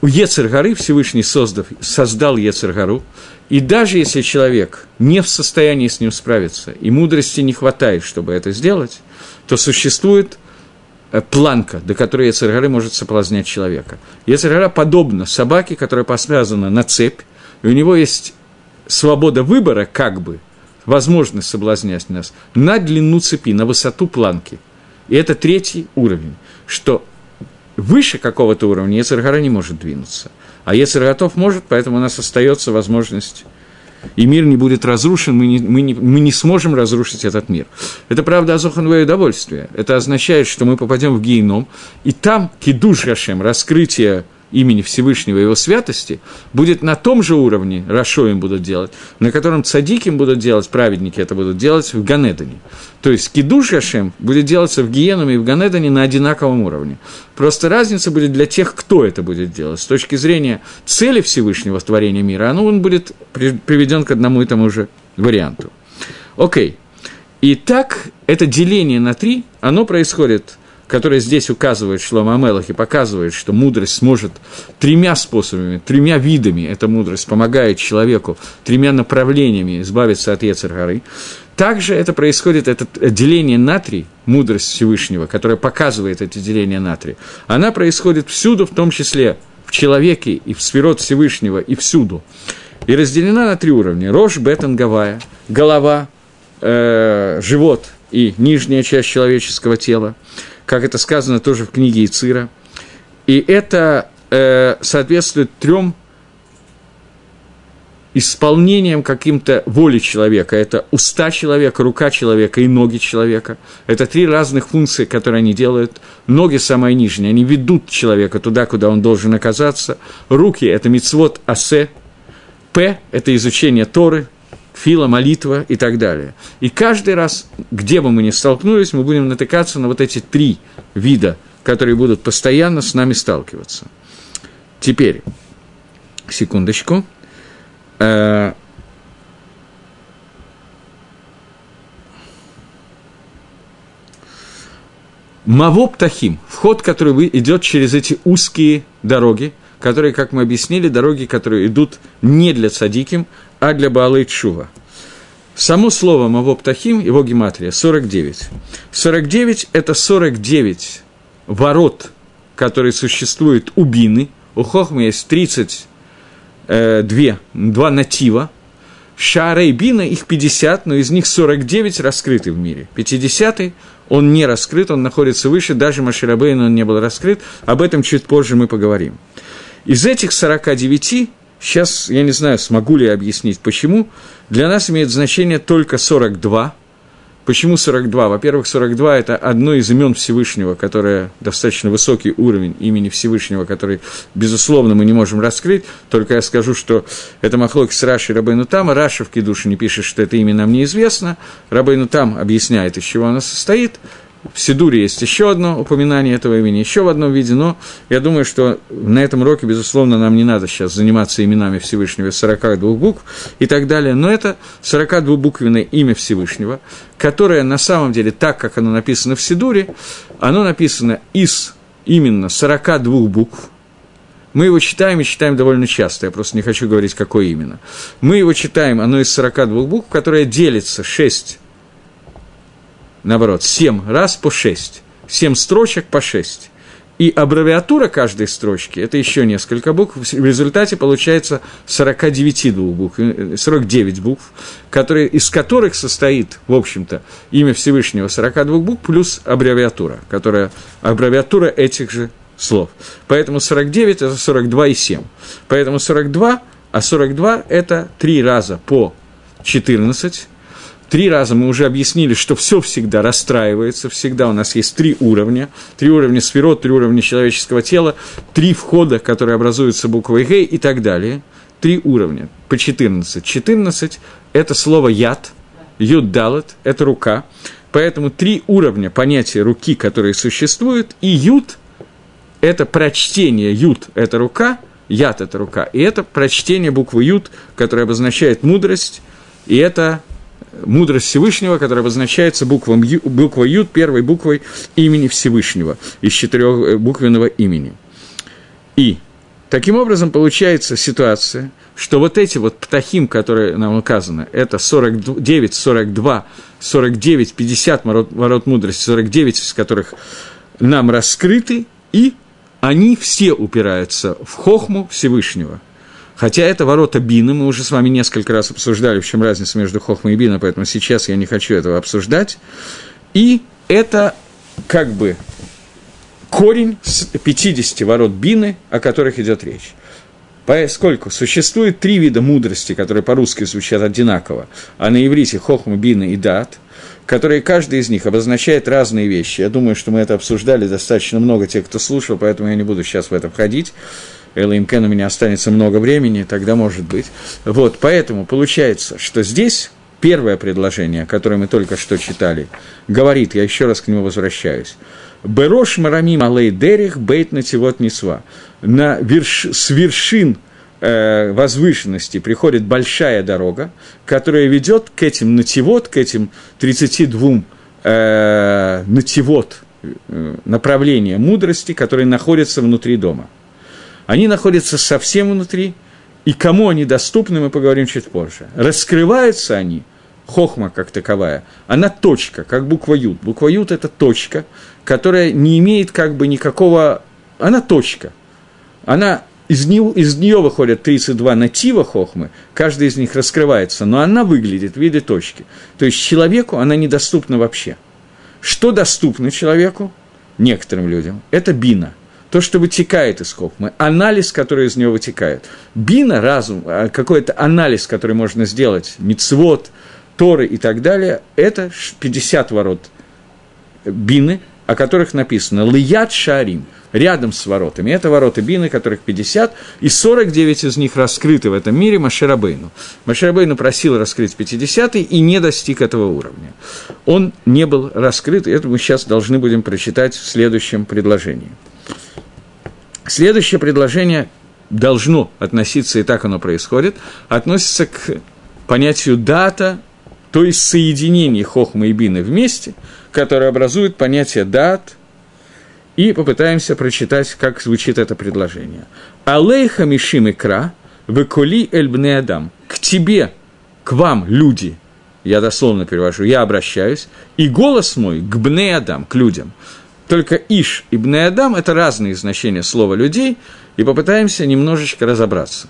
у Йецер Хары Всевышний создал Йецер Хару, и даже если человек не в состоянии с ним справиться, и мудрости не хватает, чтобы это сделать, то существует планка, до которой Йецер Хара может соблазнять человека. Йецер Хара подобна собаке, которая посвязана на цепь, и у него есть свобода выбора, как бы, возможность соблазнять нас на длину цепи, на высоту планки. И это третий уровень, что выше какого-то уровня Йецер Хара не может двинуться, а Йецер Готов может, поэтому у нас остается возможность, и мир не будет разрушен, мы не сможем разрушить этот мир. Это правда азоханвое удовольствие. Это означает, что мы попадем в геном, и там кидуш Гашем, раскрытие имени Всевышнего и его святости, будет на том же уровне, рашоим будут делать, на котором цадиким будут делать, праведники это будут делать в Ганедане. То есть кидуш Гашем будет делаться в Гиенуме и в Ганедане на одинаковом уровне. Просто разница будет для тех, кто это будет делать. С точки зрения цели Всевышнего творения мира, он будет приведен к одному и тому же варианту. Окей. Итак, это деление на три, оно происходит, которая здесь указывает Шломо Амелех и показывает, что мудрость сможет тремя способами, тремя видами эта мудрость помогает человеку, тремя направлениями избавиться от Йецер Хары. Также это происходит, это деление на три, мудрость Всевышнего, которая показывает эти деления на три, она происходит всюду, в том числе в человеке и в сферот Всевышнего, и всюду. И разделена на три уровня. Рош, Бетен, Гавая, голова, живот и нижняя часть человеческого тела, как это сказано тоже в книге Яцира. И это соответствует трем исполнениям каким-то воли человека. Это уста человека, рука человека и ноги человека. Это три разных функции, которые они делают. Ноги самые нижние, они ведут человека туда, куда он должен оказаться. Руки – это мицвот асе. П – это изучение Торы, фила, молитва и так далее. И каждый раз, где бы мы ни столкнулись, мы будем натыкаться на вот эти три вида, которые будут постоянно с нами сталкиваться. Теперь, секундочку. Маво Птахим, вход, который идет через эти узкие дороги, которые, как мы объяснили, дороги, которые идут не для цадиким, а для Баалей Тшува. Само слово «Маво Птахим», его гематрия 49. 49 – это 49 ворот, которые существуют у Бины. У Хохмы есть 30 два натива. Шаарей Бина, их 50, но из них 49 раскрыты в мире. 50-й, он не раскрыт, он находится выше, даже Моше Рабейну он не был раскрыт. Об этом чуть позже мы поговорим. Из этих 49, сейчас я не знаю, смогу ли я объяснить, почему, для нас имеет значение только 42. Почему 42? Во-первых, 42 – это одно из имен Всевышнего, которое достаточно высокий уровень имени Всевышнего, который, безусловно, мы не можем раскрыть. Только я скажу, что это махлокис Раши и Рабейну Тама. Раши в Кидуше не пишет, что это имя нам неизвестно. Рабейну Там объясняет, из чего оно состоит. В Сидуре есть еще одно упоминание этого имени, еще в одном виде, но я думаю, что на этом уроке, безусловно, нам не надо сейчас заниматься именами Всевышнего 42 букв и так далее, но это 42-буквенное имя Всевышнего, которое на самом деле, так как оно написано в Сидуре, оно написано из именно 42 букв. Мы его читаем и читаем довольно часто, я просто не хочу говорить, какое именно. Мы его читаем, оно из 42 букв, которое делится 7 раз по 6, 7 строчек по 6. И аббревиатура каждой строчки – это еще несколько букв. В результате получается 49 букв, которые, из которых состоит, в общем-то, имя Всевышнего 42 букв плюс аббревиатура, которая аббревиатура этих же слов. Поэтому 49 – это 42 и 7. Поэтому 42, а 42 – это 3 раза по 14. 3 раза мы уже объяснили, что все всегда расстраивается, всегда у нас есть 3 уровня. 3 уровня сферот, 3 уровня человеческого тела, 3 входа, которые образуются буквой «Г» и так далее. 3 уровня по 14. 14 – это слово «яд», «юд-далет» – это рука. Поэтому 3 уровня понятия руки, которые существуют, и «юд» – это прочтение, «юд» – это рука, «яд» – это рука. И это прочтение буквы «юд», которая обозначает мудрость, и это… Мудрость Всевышнего, которая обозначается буквой «Юд», первой буквой имени Всевышнего, из 4-буквенного имени. И таким образом получается ситуация, что вот эти вот птахим, которые нам указаны, это 49, 42, 49, 50 ворот мудрости, 49 из которых нам раскрыты, и они все упираются в хохму Всевышнего. Хотя это ворота Бина, мы уже с вами несколько раз обсуждали, в чем разница между Хохмой и Биной, поэтому сейчас я не хочу этого обсуждать. И это как бы корень с 50 ворот Бины, о которых идет речь. Поскольку существует 3 вида мудрости, которые по-русски звучат одинаково, а на иврите Хохма, Бина и Даат, которые каждый из них обозначает разные вещи. Я думаю, что мы это обсуждали достаточно много тех, кто слушал, поэтому я не буду сейчас в это входить. Элэймкен, у меня останется много времени, тогда может быть. Вот, поэтому получается, что здесь первое предложение, которое мы только что читали, говорит, я еще раз к нему возвращаюсь, «Берош марамим алей дерих бейт нативот нисва». С вершин возвышенности приходит большая дорога, которая ведет к этим нативот, к этим 32 нативот направления мудрости, которые находятся внутри дома. Они находятся совсем внутри, и кому они доступны, мы поговорим чуть позже. Раскрываются они, хохма как таковая, она точка, как буква «Юд». Буква «Юд» – это точка, которая не имеет как бы никакого… Она точка. Она… Из нее выходят 32 натива хохмы, каждый из них раскрывается, но она выглядит в виде точки. То есть человеку она недоступна вообще. Что доступно человеку, некоторым людям, это бина. То, что вытекает из хохмы, анализ, который из нее вытекает. Бина, разум, какой-то анализ, который можно сделать, мицвот, торы и так далее, это 50 ворот бины, о которых написано «Лияд шарим», рядом с воротами. Это ворота бины, которых 50, и 49 из них раскрыты в этом мире Моше Рабейну. Моше Рабейну просил раскрыть 50-й и не достиг этого уровня. Он не был раскрыт, и это мы сейчас должны будем прочитать в следующем предложении. Следующее предложение должно относиться, и так оно происходит, относится к понятию «дата», то есть соединение хохмы и бины вместе, которое образует понятие «дат», и попытаемся прочитать, как звучит это предложение. «Алейха мишим икра, векули эль бне адам». «К тебе, к вам, люди», я дословно перевожу, «я обращаюсь, и голос мой к бне адам», к людям». Только «иш» и «бне адам» – это разные значения слова «людей», и попытаемся немножечко разобраться.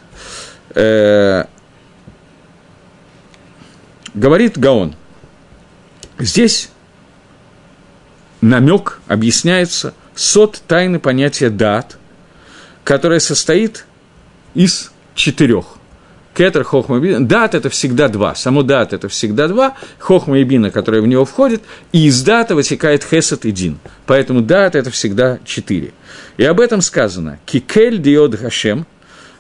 Говорит Гаон, здесь намек объясняется сот тайны понятия «даат», которое состоит из четырех. Кетер, хохма и бина. Даат – это всегда два. Само даат – это всегда два. Хохма и бина, которая в него входит. И из даата вытекает хесед и дин. Поэтому даат – это всегда четыре. И об этом сказано. «Ки кель диод хашем».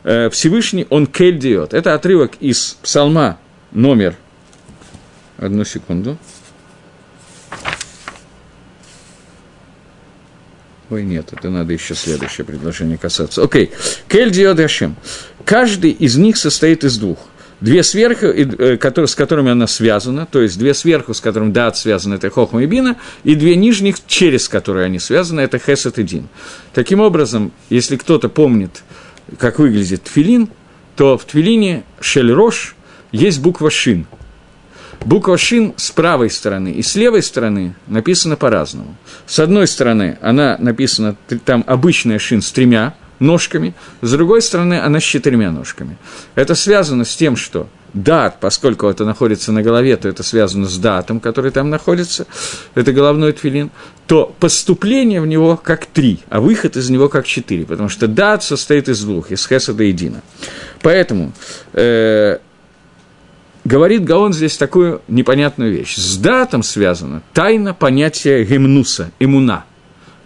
Всевышний, он кель диод. Это отрывок из псалма номер... Одну секунду. Ой, нет, это надо еще следующее предложение касаться. Окей. Кель диод Ашем. Каждый из них состоит из двух. Две сверху, с которыми она связана, то есть две сверху, с которыми даат связаны, это хохма и бина, и две нижних, через которые они связаны, это хесед и дин. Таким образом, если кто-то помнит, как выглядит тфилин, то в тфилине шель рош есть буква шин. Буква «шин» с правой стороны и с левой стороны написана по-разному. С одной стороны, она написана, там обычная «шин» с тремя ножками, с другой стороны, она с четырьмя ножками. Это связано с тем, что «даат», поскольку это находится на голове, то это связано с «даатом», который там находится, это головной тфилин, то поступление в него как три, а выход из него как четыре, потому что «даат» состоит из двух, из «хесада» и «дина». Поэтому... Говорит Гаон здесь такую непонятную вещь. С датом связана тайна понятия гемнуса, эмуна.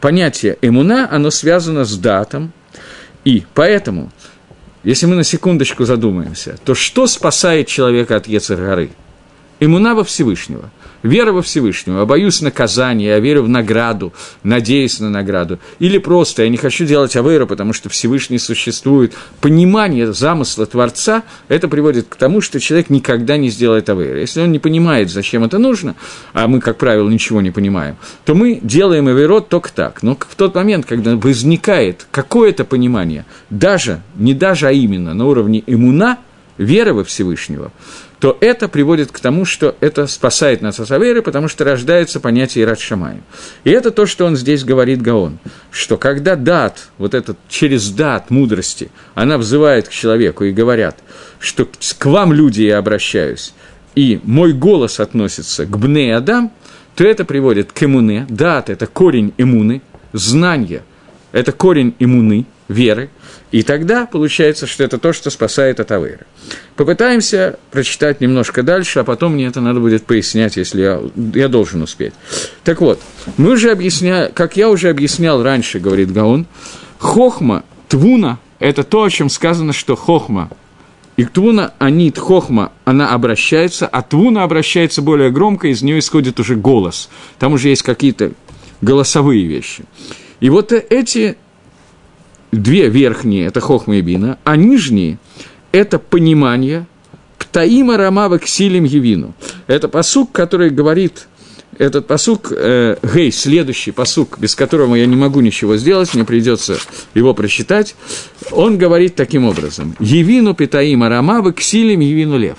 Понятие эмуна, оно связано с датом. И поэтому, если мы на секундочку задумаемся, то что спасает человека от Йецер Гары? Эмуна во Всевышнего. Вера во Всевышнего, я боюсь наказания, я верю в награду, надеюсь на награду. Или просто я не хочу делать авейру, потому что Всевышний существует. Понимание замысла Творца, это приводит к тому, что человек никогда не сделает авейру. Если он не понимает, зачем это нужно, а мы, как правило, ничего не понимаем, то мы делаем авейру только так. Но в тот момент, когда возникает какое-то понимание, даже, не даже, а именно на уровне эмуна, веры во Всевышнего, то это приводит к тому, что это спасает нас от аверы, потому что рождается понятие Ират Шамаим. И это то, что он здесь говорит, Гаон, что когда дат, вот этот через дат мудрости, она взывает к человеку и говорят, что к вам, люди, я обращаюсь, и мой голос относится к Бней Адам, то это приводит к эмуне. Дат – это корень эмуны, знание – это корень эмуны, веры. И тогда получается, что это то, что спасает от авейры. Попытаемся прочитать немножко дальше, а потом мне это надо будет пояснять, если я должен успеть. Так вот, мы уже объясняем, как я уже объяснял раньше, говорит Гаон, хохма, твуна – это то, о чем сказано, что хохма и твуна, они, хохма, она обращается, а твуна обращается более громко, из нее исходит уже голос. Там уже есть какие-то голосовые вещи. И вот эти... Две верхние – это хохма и бина, а нижние – это понимание «птаима рамава ксилим явину». Это пасук, который говорит, этот пасук, гей, следующий пасук, без которого я не могу ничего сделать, мне придется его прочитать, он говорит таким образом «явину птаима рамава ксилим явину лев».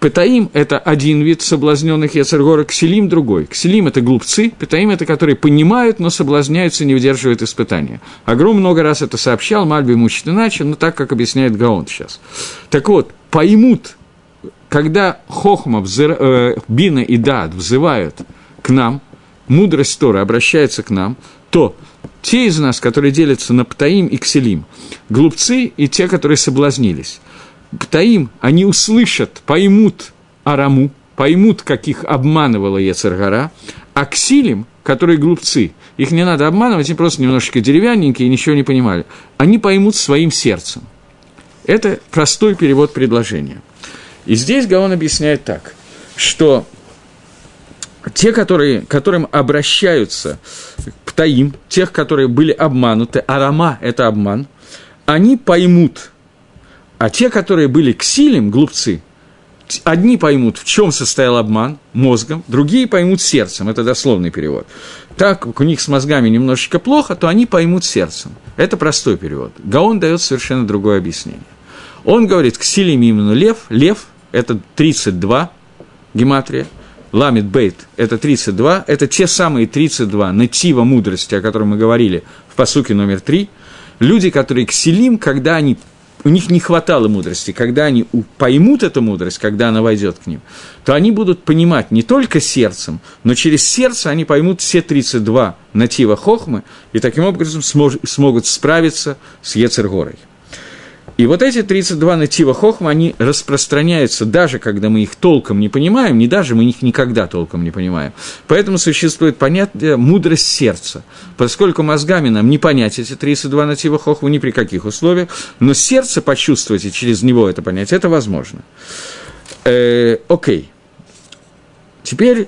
Петаим – это один вид соблазненных Йецер Гара, кселим – другой. Кселим – это глупцы, петаим – это которые понимают, но соблазняются и не выдерживают испытания. Агром много раз это сообщал, Мальби мучит иначе, но так, как объясняет Гаон сейчас. Так вот, поймут, когда хохма, бина и даат взывают к нам, мудрость Торы обращается к нам, то те из нас, которые делятся на птаим и кселим, глупцы и те, которые соблазнились – Птаим, они услышат, поймут Араму, поймут, как их обманывала Йецер Гара, а ксилим, которые глупцы, их не надо обманывать, они просто немножечко деревянненькие и ничего не понимали, они поймут своим сердцем. Это простой перевод предложения. И здесь Гаон объясняет так, что те, которым обращаются птаим, тех, которые были обмануты, Арама – это обман, они поймут. А те, которые были ксилим, глупцы, одни поймут, в чем состоял обман мозгом, другие поймут сердцем. Это дословный перевод. Так как у них с мозгами немножечко плохо, то они поймут сердцем. Это простой перевод. Гаон дает совершенно другое объяснение. Он говорит, ксилим именно лев. Лев – это 32 гематрия. Ламид бейт – это 32. Это те самые 32 натива мудрости, о котором мы говорили в пасуке номер 3. Люди, которые ксилим, когда они у них не хватало мудрости. Когда они поймут эту мудрость, когда она войдет к ним, то они будут понимать не только сердцем, но через сердце они поймут все 32 натива хохмы и таким образом смогут справиться с Ецер-горой. И вот эти 32 натива хохма, они распространяются даже, когда мы их толком не понимаем, не даже мы их никогда толком не понимаем. Поэтому существует понятие мудрость сердца, поскольку мозгами нам не понять эти 32 натива хохма ни при каких условиях, но сердце почувствовать и через него это понять, это возможно. Окей. Теперь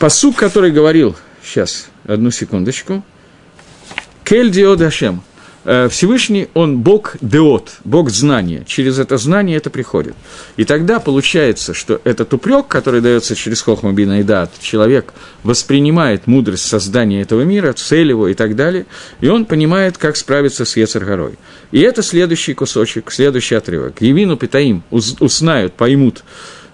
пасук, который говорил, сейчас, одну секундочку, «Кель Деод Ашем». Всевышний, он Бог Деот, Бог знания. Через это знание это приходит. И тогда получается, что этот упрек, который дается через Хохму бина и Даат, человек воспринимает мудрость создания этого мира, цель его и так далее, и он понимает, как справиться с Ецер-горой. И это следующий кусочек, следующий отрывок. «Явину питаим» узнают, поймут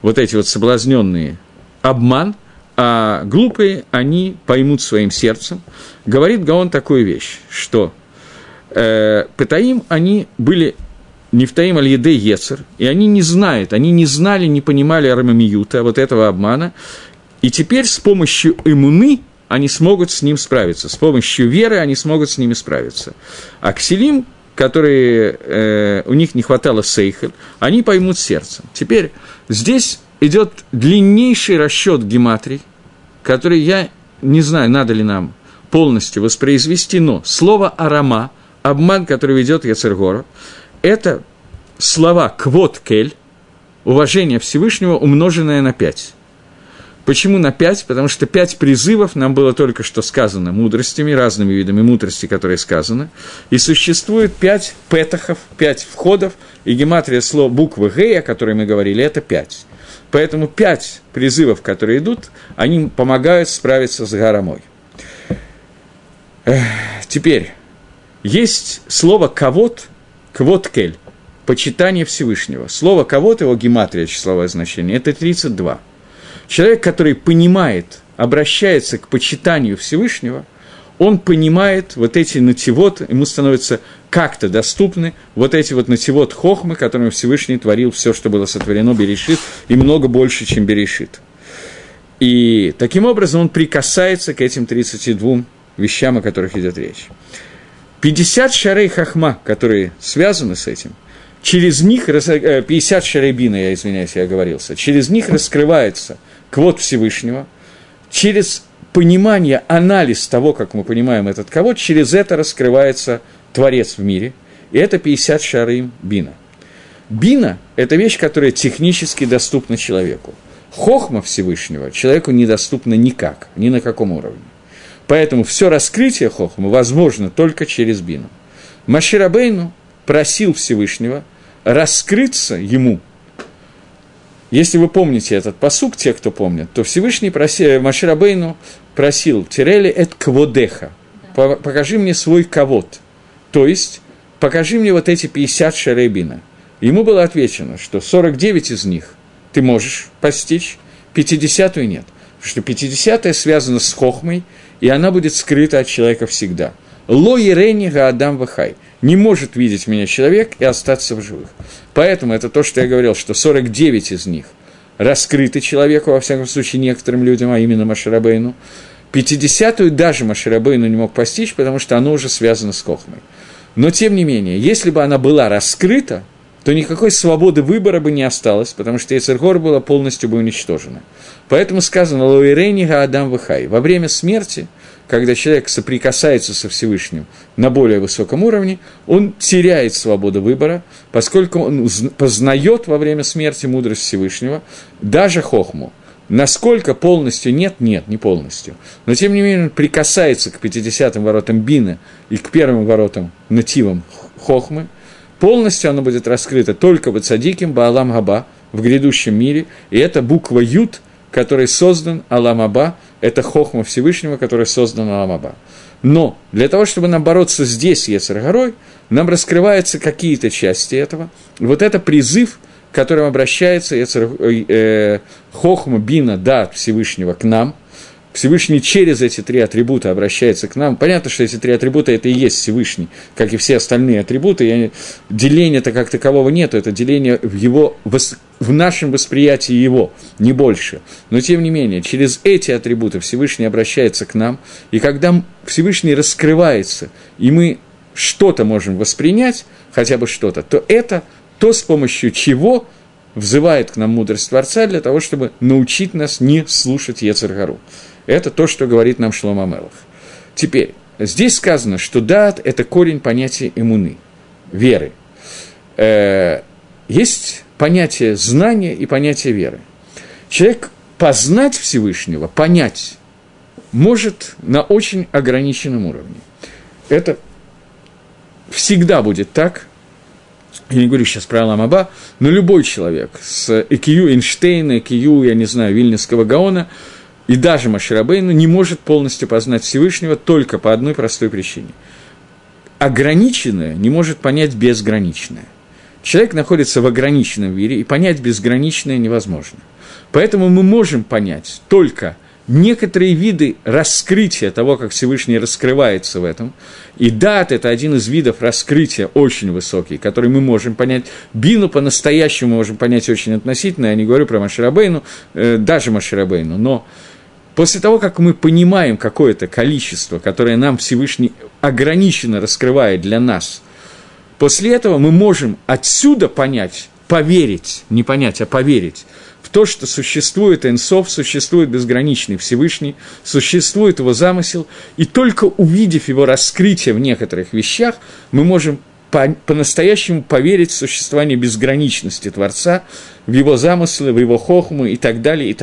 вот эти вот соблазненные обман, а глупые, они поймут своим сердцем. Говорит Гаон такую вещь, что Петаим, они были Нефтаим аль-Еде Ецер, и они не знали, не понимали Армамиюта, вот этого обмана. И теперь с помощью Эмуны они смогут с ним справиться, с помощью веры они смогут с ними справиться. А Кселим, которые у них не хватало Сейхель, они поймут сердцем. Теперь здесь идет длиннейший расчет гематрий, который я не знаю, надо ли нам полностью воспроизвести, но слово «арама», обман, который ведет Ецер-гора, это слова «квот кель», уважение Всевышнего, умноженное на 5. Почему на 5? Потому что 5 призывов нам было только что сказано мудростями, разными видами мудрости, которые сказаны, и существует 5 петахов, 5 входов, и гематрия слова буквы «г», о которой мы говорили, это 5. Поэтому 5 призывов, которые идут, они помогают справиться с горомой. Теперь, есть слово «кавот», «квот-кель», «почитание Всевышнего». Слово «кавот», его гематрия, числовое значение, это 32. Человек, который понимает, обращается к почитанию Всевышнего, он понимает вот эти нативот, ему становятся как-то доступны вот эти вот нативот хохмы, которыми Всевышний творил все, что было сотворено Берешит, и много больше, чем Берешит. И таким образом он прикасается к этим 32 вещам, о которых идет речь. 50 шарей хохма, которые связаны с этим, через них, 50 шарей бина, я извиняюсь, я оговорился, через них раскрывается квот Всевышнего, через понимание, анализ того, как мы понимаем этот кого, через это раскрывается Творец в мире, и это 50 шарим бина. Бина – это вещь, которая технически доступна человеку. Хохма Всевышнего человеку недоступна никак, ни на каком уровне. Поэтому все раскрытие хохмы возможно только через бину. Моше Рабейну просил Всевышнего раскрыться ему. Если вы помните этот пасук, те, кто помнит, то Всевышний просил, Моше Рабейну просил «Тирели эт кводеха», «покажи мне свой кавод», то есть «покажи мне вот эти 50 шарей бина». Ему было отвечено, что 49 из них ты можешь постичь, 50-ю нет, потому что 50-я связана с хохмой, и она будет скрыта от человека всегда. «Ло ерени гаадам вахай» – «не может видеть меня человек и остаться в живых». Поэтому это то, что я говорил, что 49 из них раскрыты человеку, во всяком случае, некоторым людям, а именно Моше Рабейну. 50-ю даже Моше Рабейну не мог постичь, потому что оно уже связано с хохмой. Но, тем не менее, если бы она была раскрыта, то никакой свободы выбора бы не осталось, потому что Ецер-гора была полностью бы уничтожена. Поэтому сказано «Ло ерени гаадам вахай» – во время смерти, когда человек соприкасается со Всевышним на более высоком уровне, он теряет свободу выбора, поскольку он познает во время смерти мудрость Всевышнего, даже хохму. Насколько полностью нет? Нет, не полностью. Но, тем не менее, он прикасается к 50-м воротам бина и к первым воротам нативам хохмы. Полностью оно будет раскрыто только в цадиким Баалам Габа, в грядущем мире, и это буква «Ют», который создан Алам Аба, это хохма Всевышнего, который создан Алам Аба. Но для того, чтобы нам бороться здесь, Ецер-горой, нам раскрываются какие-то части этого. И вот это призыв, к которому обращается хохма бина да Всевышнего к нам, Всевышний через эти три атрибута обращается к нам. Понятно, что эти три атрибута – это и есть Всевышний, как и все остальные атрибуты. Деления-то как такового нету, это деление в нашем восприятии его, не больше. Но, тем не менее, через эти атрибуты Всевышний обращается к нам. И когда Всевышний раскрывается, и мы что-то можем воспринять, хотя бы что-то, то это то, с помощью чего взывает к нам мудрость Творца для того, чтобы научить нас не слушать Йецер Гару. Это то, что говорит нам Шломо Мелах. Теперь, здесь сказано, что даат – это корень понятия эмуны, веры. Есть понятие знания и понятие веры. Человек познать Всевышнего, понять, может на очень ограниченном уровне. Это всегда будет так. Я не говорю сейчас про Алам Аба, но любой человек с ЭКЮ Эйнштейна, ЭКЮ, я не знаю, Вильнюсского Гаона и даже Моше Рабейну не может полностью познать Всевышнего только по одной простой причине. Ограниченное не может понять безграничное. Человек находится в ограниченном мире, и понять безграничное невозможно. Поэтому мы можем понять только некоторые виды раскрытия того, как Всевышний раскрывается в этом. И даат – это один из видов раскрытия очень высокий, который мы можем понять. Бину по-настоящему можем понять очень относительно, я не говорю про Моше Рабейну, даже Моше Рабейну. Но после того, как мы понимаем какое-то количество, которое нам Всевышний ограниченно раскрывает для нас, после этого мы можем отсюда понять, поверить, не понять, а поверить, в то, что существует Эйн Соф, существует безграничный Всевышний, существует его замысел, и только увидев его раскрытие в некоторых вещах, мы можем по-настоящему поверить в существование безграничности Творца, в его замыслы, в его хохму и так далее,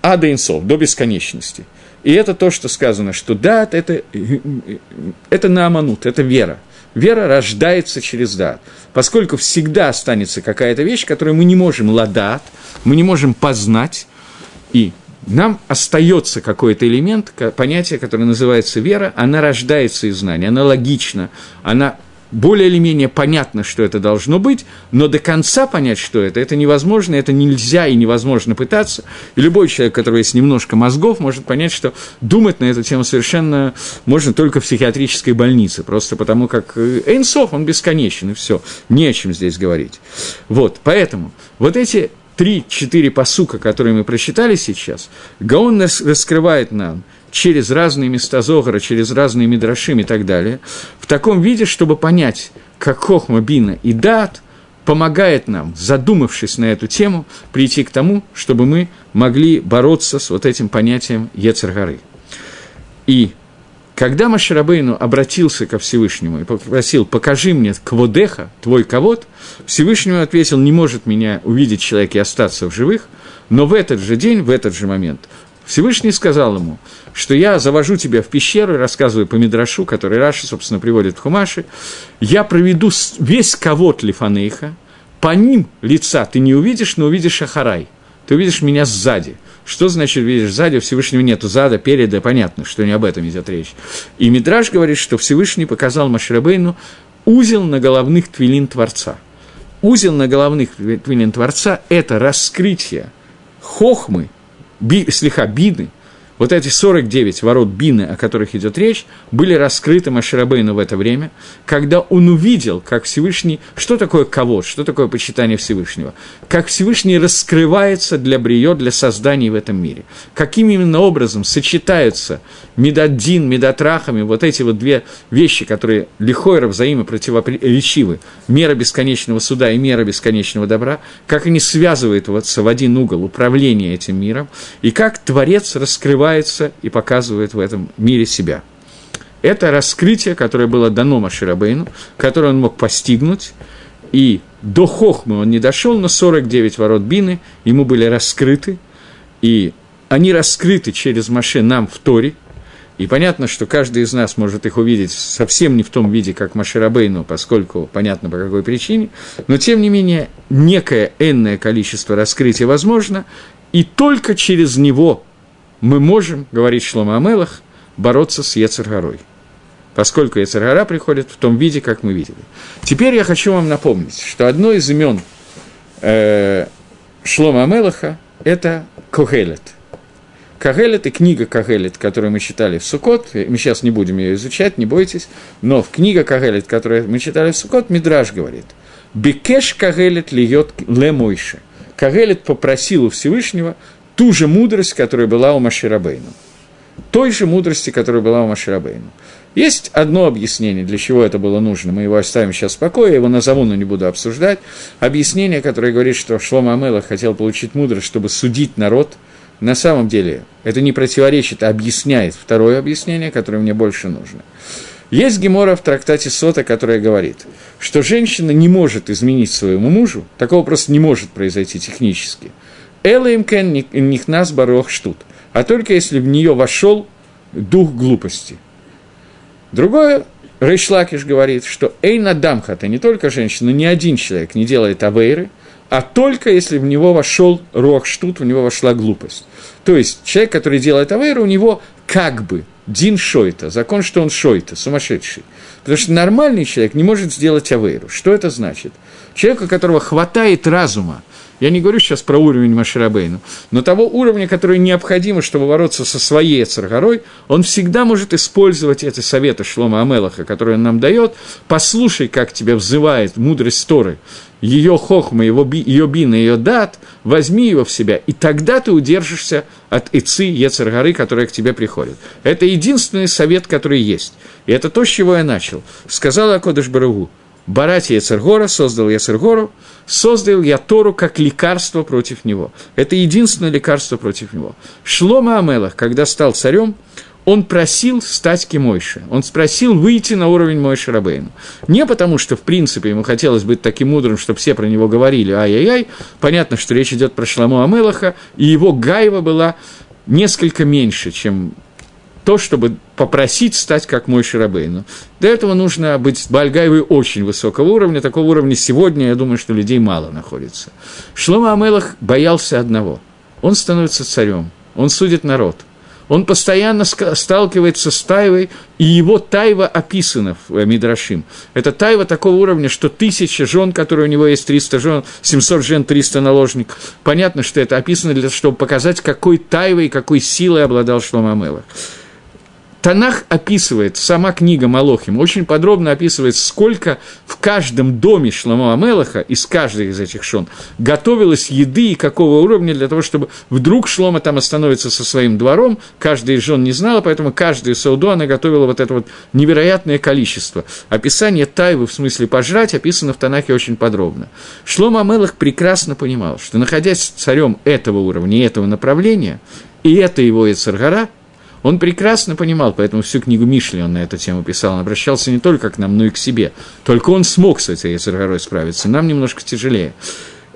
а до Эйн Соф, до бесконечности. И это то, что сказано, что даат – это нааманут, это вера. Вера рождается через даат, поскольку всегда останется какая-то вещь, которую мы не можем ладаат, мы не можем познать, и нам остается какой-то элемент, понятие, которое называется вера, она рождается из знания, она логична, она более или менее понятна, что это должно быть, но до конца понять, что это невозможно, это нельзя и невозможно пытаться, и любой человек, у которого есть немножко мозгов, может понять, что думать на эту тему совершенно можно только в психиатрической больнице, просто потому как Эйн Соф, он бесконечен, и все, не о чем здесь говорить. Вот, поэтому вот эти 3-4 пасука, которые мы прочитали сейчас, Гаон раскрывает нам через разные места Зогара, через разные мидрашим и так далее, в таком виде, чтобы понять, как хохма, бина и даат помогает нам, задумавшись на эту тему, прийти к тому, чтобы мы могли бороться с вот этим понятием Йецер Гары. И когда Моше Рабейну обратился ко Всевышнему и попросил «покажи мне кводеха, твой кавод», Всевышнему ответил «не может меня увидеть человек и остаться в живых», но в этот же день, в этот же момент – Всевышний сказал ему, что я завожу тебя в пещеру, и рассказываю по Мидрашу, который Раши, собственно, приводит в Хумаши, я проведу весь кавод Лифанейха, по ним лица ты не увидишь, но увидишь Ахарай, ты увидишь меня сзади. Что значит «видишь сзади»? У Всевышнего нету зада, переда, понятно, что не об этом идет речь. И Мидраш говорит, что Всевышний показал Моше Рабейну узел на головных твилин Творца. Узел на головных твилин Творца – это раскрытие хохмы, слиха бины, вот эти 49 ворот бины, о которых идет речь, были раскрыты Моше Рабейну в это время, когда он увидел, как Всевышний, что такое кавод, что такое почитание Всевышнего, как Всевышний раскрывается для бриё, для создания в этом мире, каким именно образом сочетаются медаддин, медатрахами, вот эти вот две вещи, которые лихойра взаимопротиворечивы, мера бесконечного суда и мера бесконечного добра, как они связываются в один угол управления этим миром, и как Творец раскрывается и показывает в этом мире себя. Это раскрытие, которое было дано Моше Рабейну, которое он мог постигнуть, и до хохмы он не дошел, но 49 ворот бины ему были раскрыты, и они раскрыты через Моше нам в Торе, и понятно, что каждый из нас может их увидеть совсем не в том виде, как Моше Рабейну, поскольку понятно, по какой причине, но, тем не менее, некое энное количество раскрытий возможно, и только через него мы можем, говорит Шломо Амелах, бороться с Йецер Гарой, поскольку Йецер Гара приходит в том виде, как мы видели. Теперь я хочу вам напомнить, что одно из имен Шломо Амелаха – это Когелет. Когелет и книга Когелет, которую мы читали в Суккот, мы сейчас не будем ее изучать, не бойтесь, но в книге Когелет, которую мы читали в Суккот, Мидраш говорит, «Бекеш Когелет льет ле Мойше». Когелет попросил у Всевышнего ту же мудрость, которая была у Моше Рабейну. Той же мудрости, которая была у Моше Рабейну. Есть одно объяснение, для чего это было нужно, мы его оставим сейчас в покое, я его назову, но не буду обсуждать. Объяснение, которое говорит, что Шломо Амелех хотел получить мудрость, чтобы судить народ, на самом деле, это не противоречит, а объясняет второе объяснение, которое мне больше нужно. Есть гемора в трактате Сота, которая говорит, что женщина не может изменить своему мужу, такого просто не может произойти технически. «Элэм кэн нихнас барох штут», а только если в нее вошел дух глупости. Другое, Рейш Лакиш говорит, что «Эйн адам хата», не только женщина, ни один человек не делает авейры, а только если в него вошел руах штут, в него вошла глупость. То есть человек, который делает авейру, у него как бы дин шойта, закон, что он шойта, сумасшедший. Потому что нормальный человек не может сделать авейру. Что это значит? Человек, у которого хватает разума, я не говорю сейчас про уровень Моше Рабейну, но того уровня, который необходимо, чтобы бороться со своей йецер гарой, он всегда может использовать эти советы Шломо Амелеха, которые он нам дает. Послушай, как тебя взывает мудрость Торы, ее хохма, ее бина, ее дат, возьми его в себя, и тогда ты удержишься от эцы йецер гары, которая к тебе приходит. Это единственный совет, который есть. И это то, с чего я начал. Сказал Акодыш Барух Гу, Барати йецер гора, создал йецер гору, создал я Тору как лекарство против него. Это единственное лекарство против него. Шломо Амелех, когда стал царем, он просил стать кемойше. Он просил выйти на уровень Моше Рабейну. Не потому, что, в принципе, ему хотелось быть таким мудрым, чтобы все про него говорили «ай-яй-яй». Понятно, что речь идет про Шломо Амелеха, и его гайва была несколько меньше, чем то, чтобы попросить стать как Моше Рабейну. Для этого нужно быть бальгайвой очень высокого уровня. Такого уровня сегодня, я думаю, что людей мало находится. Шломо Амелех боялся одного. Он становится царем, он судит народ. Он постоянно сталкивается с тайвой, и его тайва описана в Мидрашим. Это тайва такого уровня, что 1000 жен, которые у него есть, 300 жен, 700 жен, 300 наложников. Понятно, что это описано для того, чтобы показать, какой тайвой и какой силой обладал Шломо Амелех. Танах описывает, сама книга Малохим очень подробно описывает, сколько в каждом доме Шломо Амелеха, из каждой из этих шон, готовилось еды и какого уровня для того, чтобы вдруг Шломо там остановится со своим двором, каждая из жен не знала, поэтому каждую сауду она готовила вот это вот невероятное количество. Описание тайвы, в смысле пожрать, описано в Танахе очень подробно. Шломо Амелех прекрасно понимал, что находясь царем этого уровня и этого направления, и это его йецер гара, он прекрасно понимал, поэтому всю книгу Мишли он на эту тему писал, он обращался не только к нам, но и к себе. Только он смог с этой йецер гарой справиться, нам немножко тяжелее.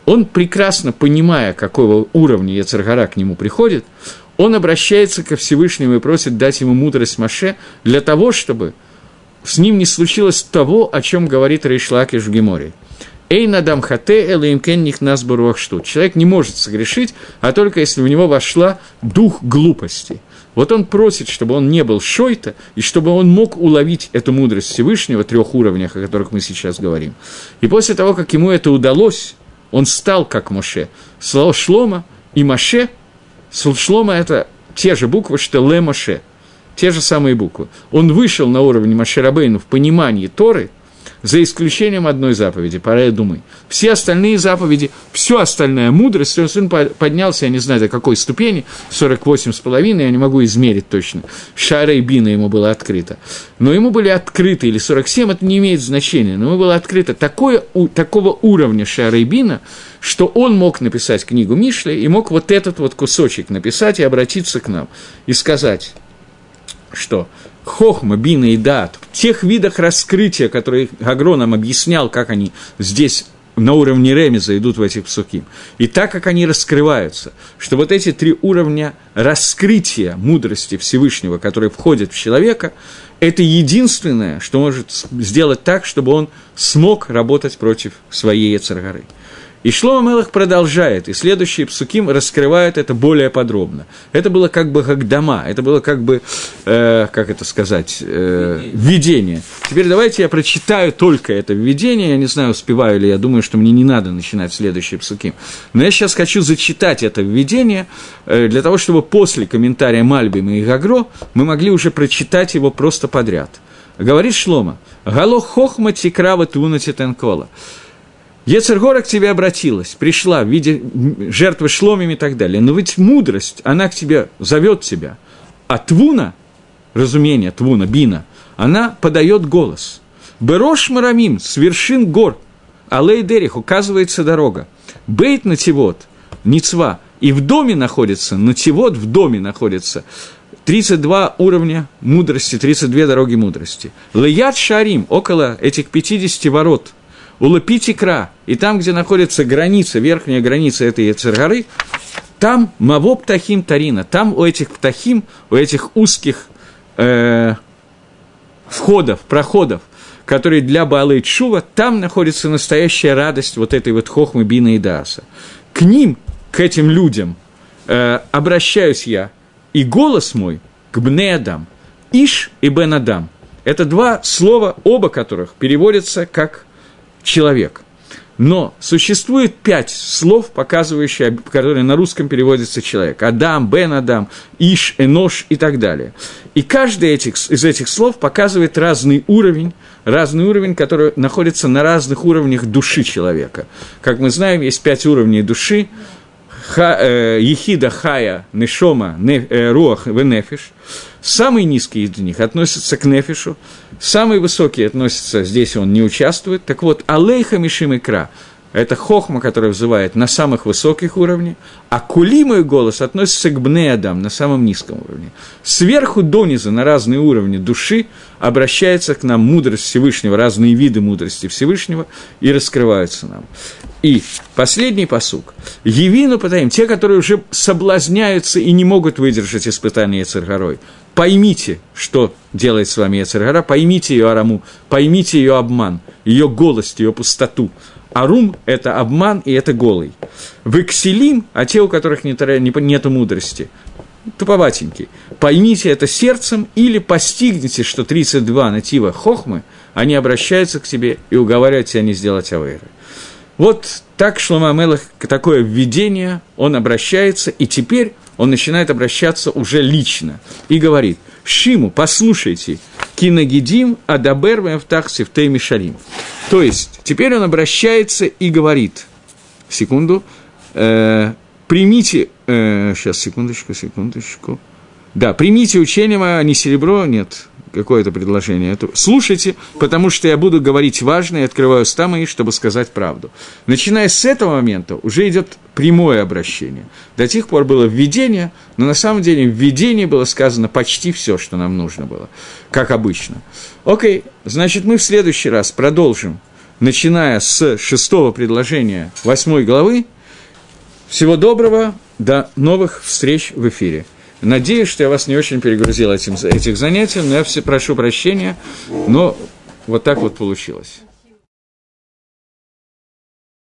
Он, прекрасно понимая, какого уровня йецер гара к нему приходит, он обращается ко Всевышнему и просит дать ему мудрость Моше для того, чтобы с ним не случилось того, о чем говорит Рейш Лакиш в Геморе. «Эйн адам хате элэйм кен нихнас бо руах штут». Человек не может согрешить, а только если в него вошла дух глупости. Вот он просит, чтобы он не был шойта, и чтобы он мог уловить эту мудрость Всевышнего в 3 уровнях, о которых мы сейчас говорим. И после того, как ему это удалось, он стал как Моше. Слово Шломо и Моше, Шломо – это те же буквы, что Ле Моше, те же самые буквы. Он вышел на уровень Моше Рабейну в понимании Торы, за исключением одной заповеди, «Парэ думай». Все остальные заповеди, все остальная мудрость, он поднялся, я не знаю, до какой ступени, 48,5, я не могу измерить точно, «Шарэй бина» ему было открыто. Но ему были открыты, или 47, это не имеет значения, но ему было открыто такого уровня «Шарэй бина», что он мог написать книгу Мишли и мог вот этот вот кусочек написать и обратиться к нам, и сказать, что хохма, бина и даат, в тех видах раскрытия, которые Гагро нам объяснял, как они здесь на уровне ремеза идут в этих псуким, и так, как они раскрываются, что вот эти 3 уровня раскрытия мудрости Всевышнего, которые входят в человека, это единственное, что может сделать так, чтобы он смог работать против своей йецер гары. И Шломо Мелех продолжает, и следующие псуким раскрывают это более подробно. Это было как бы гагдама, это было как бы, введение. Теперь давайте я прочитаю только это введение, я не знаю, успеваю ли, я думаю, что мне не надо начинать следующие псуким. Но я сейчас хочу зачитать это введение, для того, чтобы после комментария Мальбима и Гагро мы могли уже прочитать его просто подряд. Говорит Шломо, «Гало хохма тикрава тунати тенкола». Ецергора к тебе обратилась, пришла в виде жертвы шломим и так далее. Но ведь мудрость, она к тебе зовет тебя. А твуна, разумение, твуна, бина, она подает голос. Берош марамим, с вершин гор, алей дерих, указывается дорога. Бейт нативот, ницва, и в доме находится, нативот в доме находится. 32 уровня мудрости, 32 дороги мудрости. Леят шарим, около этих 50 ворот. Улапитикра, и там, где находится граница, верхняя граница этой Ецер-горы, там маво птахим тарина, там у этих птахим, у этих узких входов, проходов, которые для Баалей Тшува, там находится настоящая радость вот этой вот хохмы Бина и Дааса. К ним, к этим людям обращаюсь я, и голос мой к Бне Адам, Иш и Бен Адам. Это два слова, оба которых переводятся как человек. Но существует 5 слов, показывающие, которые на русском переводятся человек. Адам, Бен Адам, Иш, Энош и так далее. И каждый из этих слов показывает разный уровень, который находится на разных уровнях души человека. Как мы знаем, есть 5 уровней души. Ехида, Хая, Нешома, Руах, Венефиш. Самый низкий из них относится к Нефишу, самый высокий относится, здесь он не участвует. Так вот, Алейха Мишим Икра – это хохма, которая взывает на самых высоких уровнях, а Кули, мой голос, относится к Бне Адам, на самом низком уровне. Сверху донизу, на разные уровни души, обращается к нам мудрость Всевышнего, разные виды мудрости Всевышнего, и раскрываются нам. И последний пасук. «Явину потаим», те, которые уже соблазняются и не могут выдержать испытания Ецер-горой. Поймите, что делает с вами Ецер-гора, поймите ее араму, поймите ее обман, ее голость, ее пустоту. Арум – это обман и это голый. Выкселим, а те, у которых нет мудрости, туповатенький. Поймите это сердцем или постигните, что 32 натива хохмы, они обращаются к тебе и уговаривают тебя не сделать авейры. Вот так Шломо Мелех, такое введение, он обращается, и теперь он начинает обращаться уже лично. И говорит, «Шиму, послушайте, кинагидим адабер вэмфтах сифтей мишарим». То есть, теперь он обращается и говорит, примите учение мое, а не серебро, нет». Какое-то предложение. Слушайте, потому что я буду говорить важное, и открываю уста мои, чтобы сказать правду. Начиная с этого момента уже идет прямое обращение. До тех пор было введение, но на самом деле в введении было сказано почти все, что нам нужно было, как обычно. Окей, значит, мы в следующий раз продолжим, начиная с 6 предложения 8 главы. Всего доброго, до новых встреч в эфире. Надеюсь, что я вас не очень перегрузил этих занятий, но я все прошу прощения, но вот так вот получилось.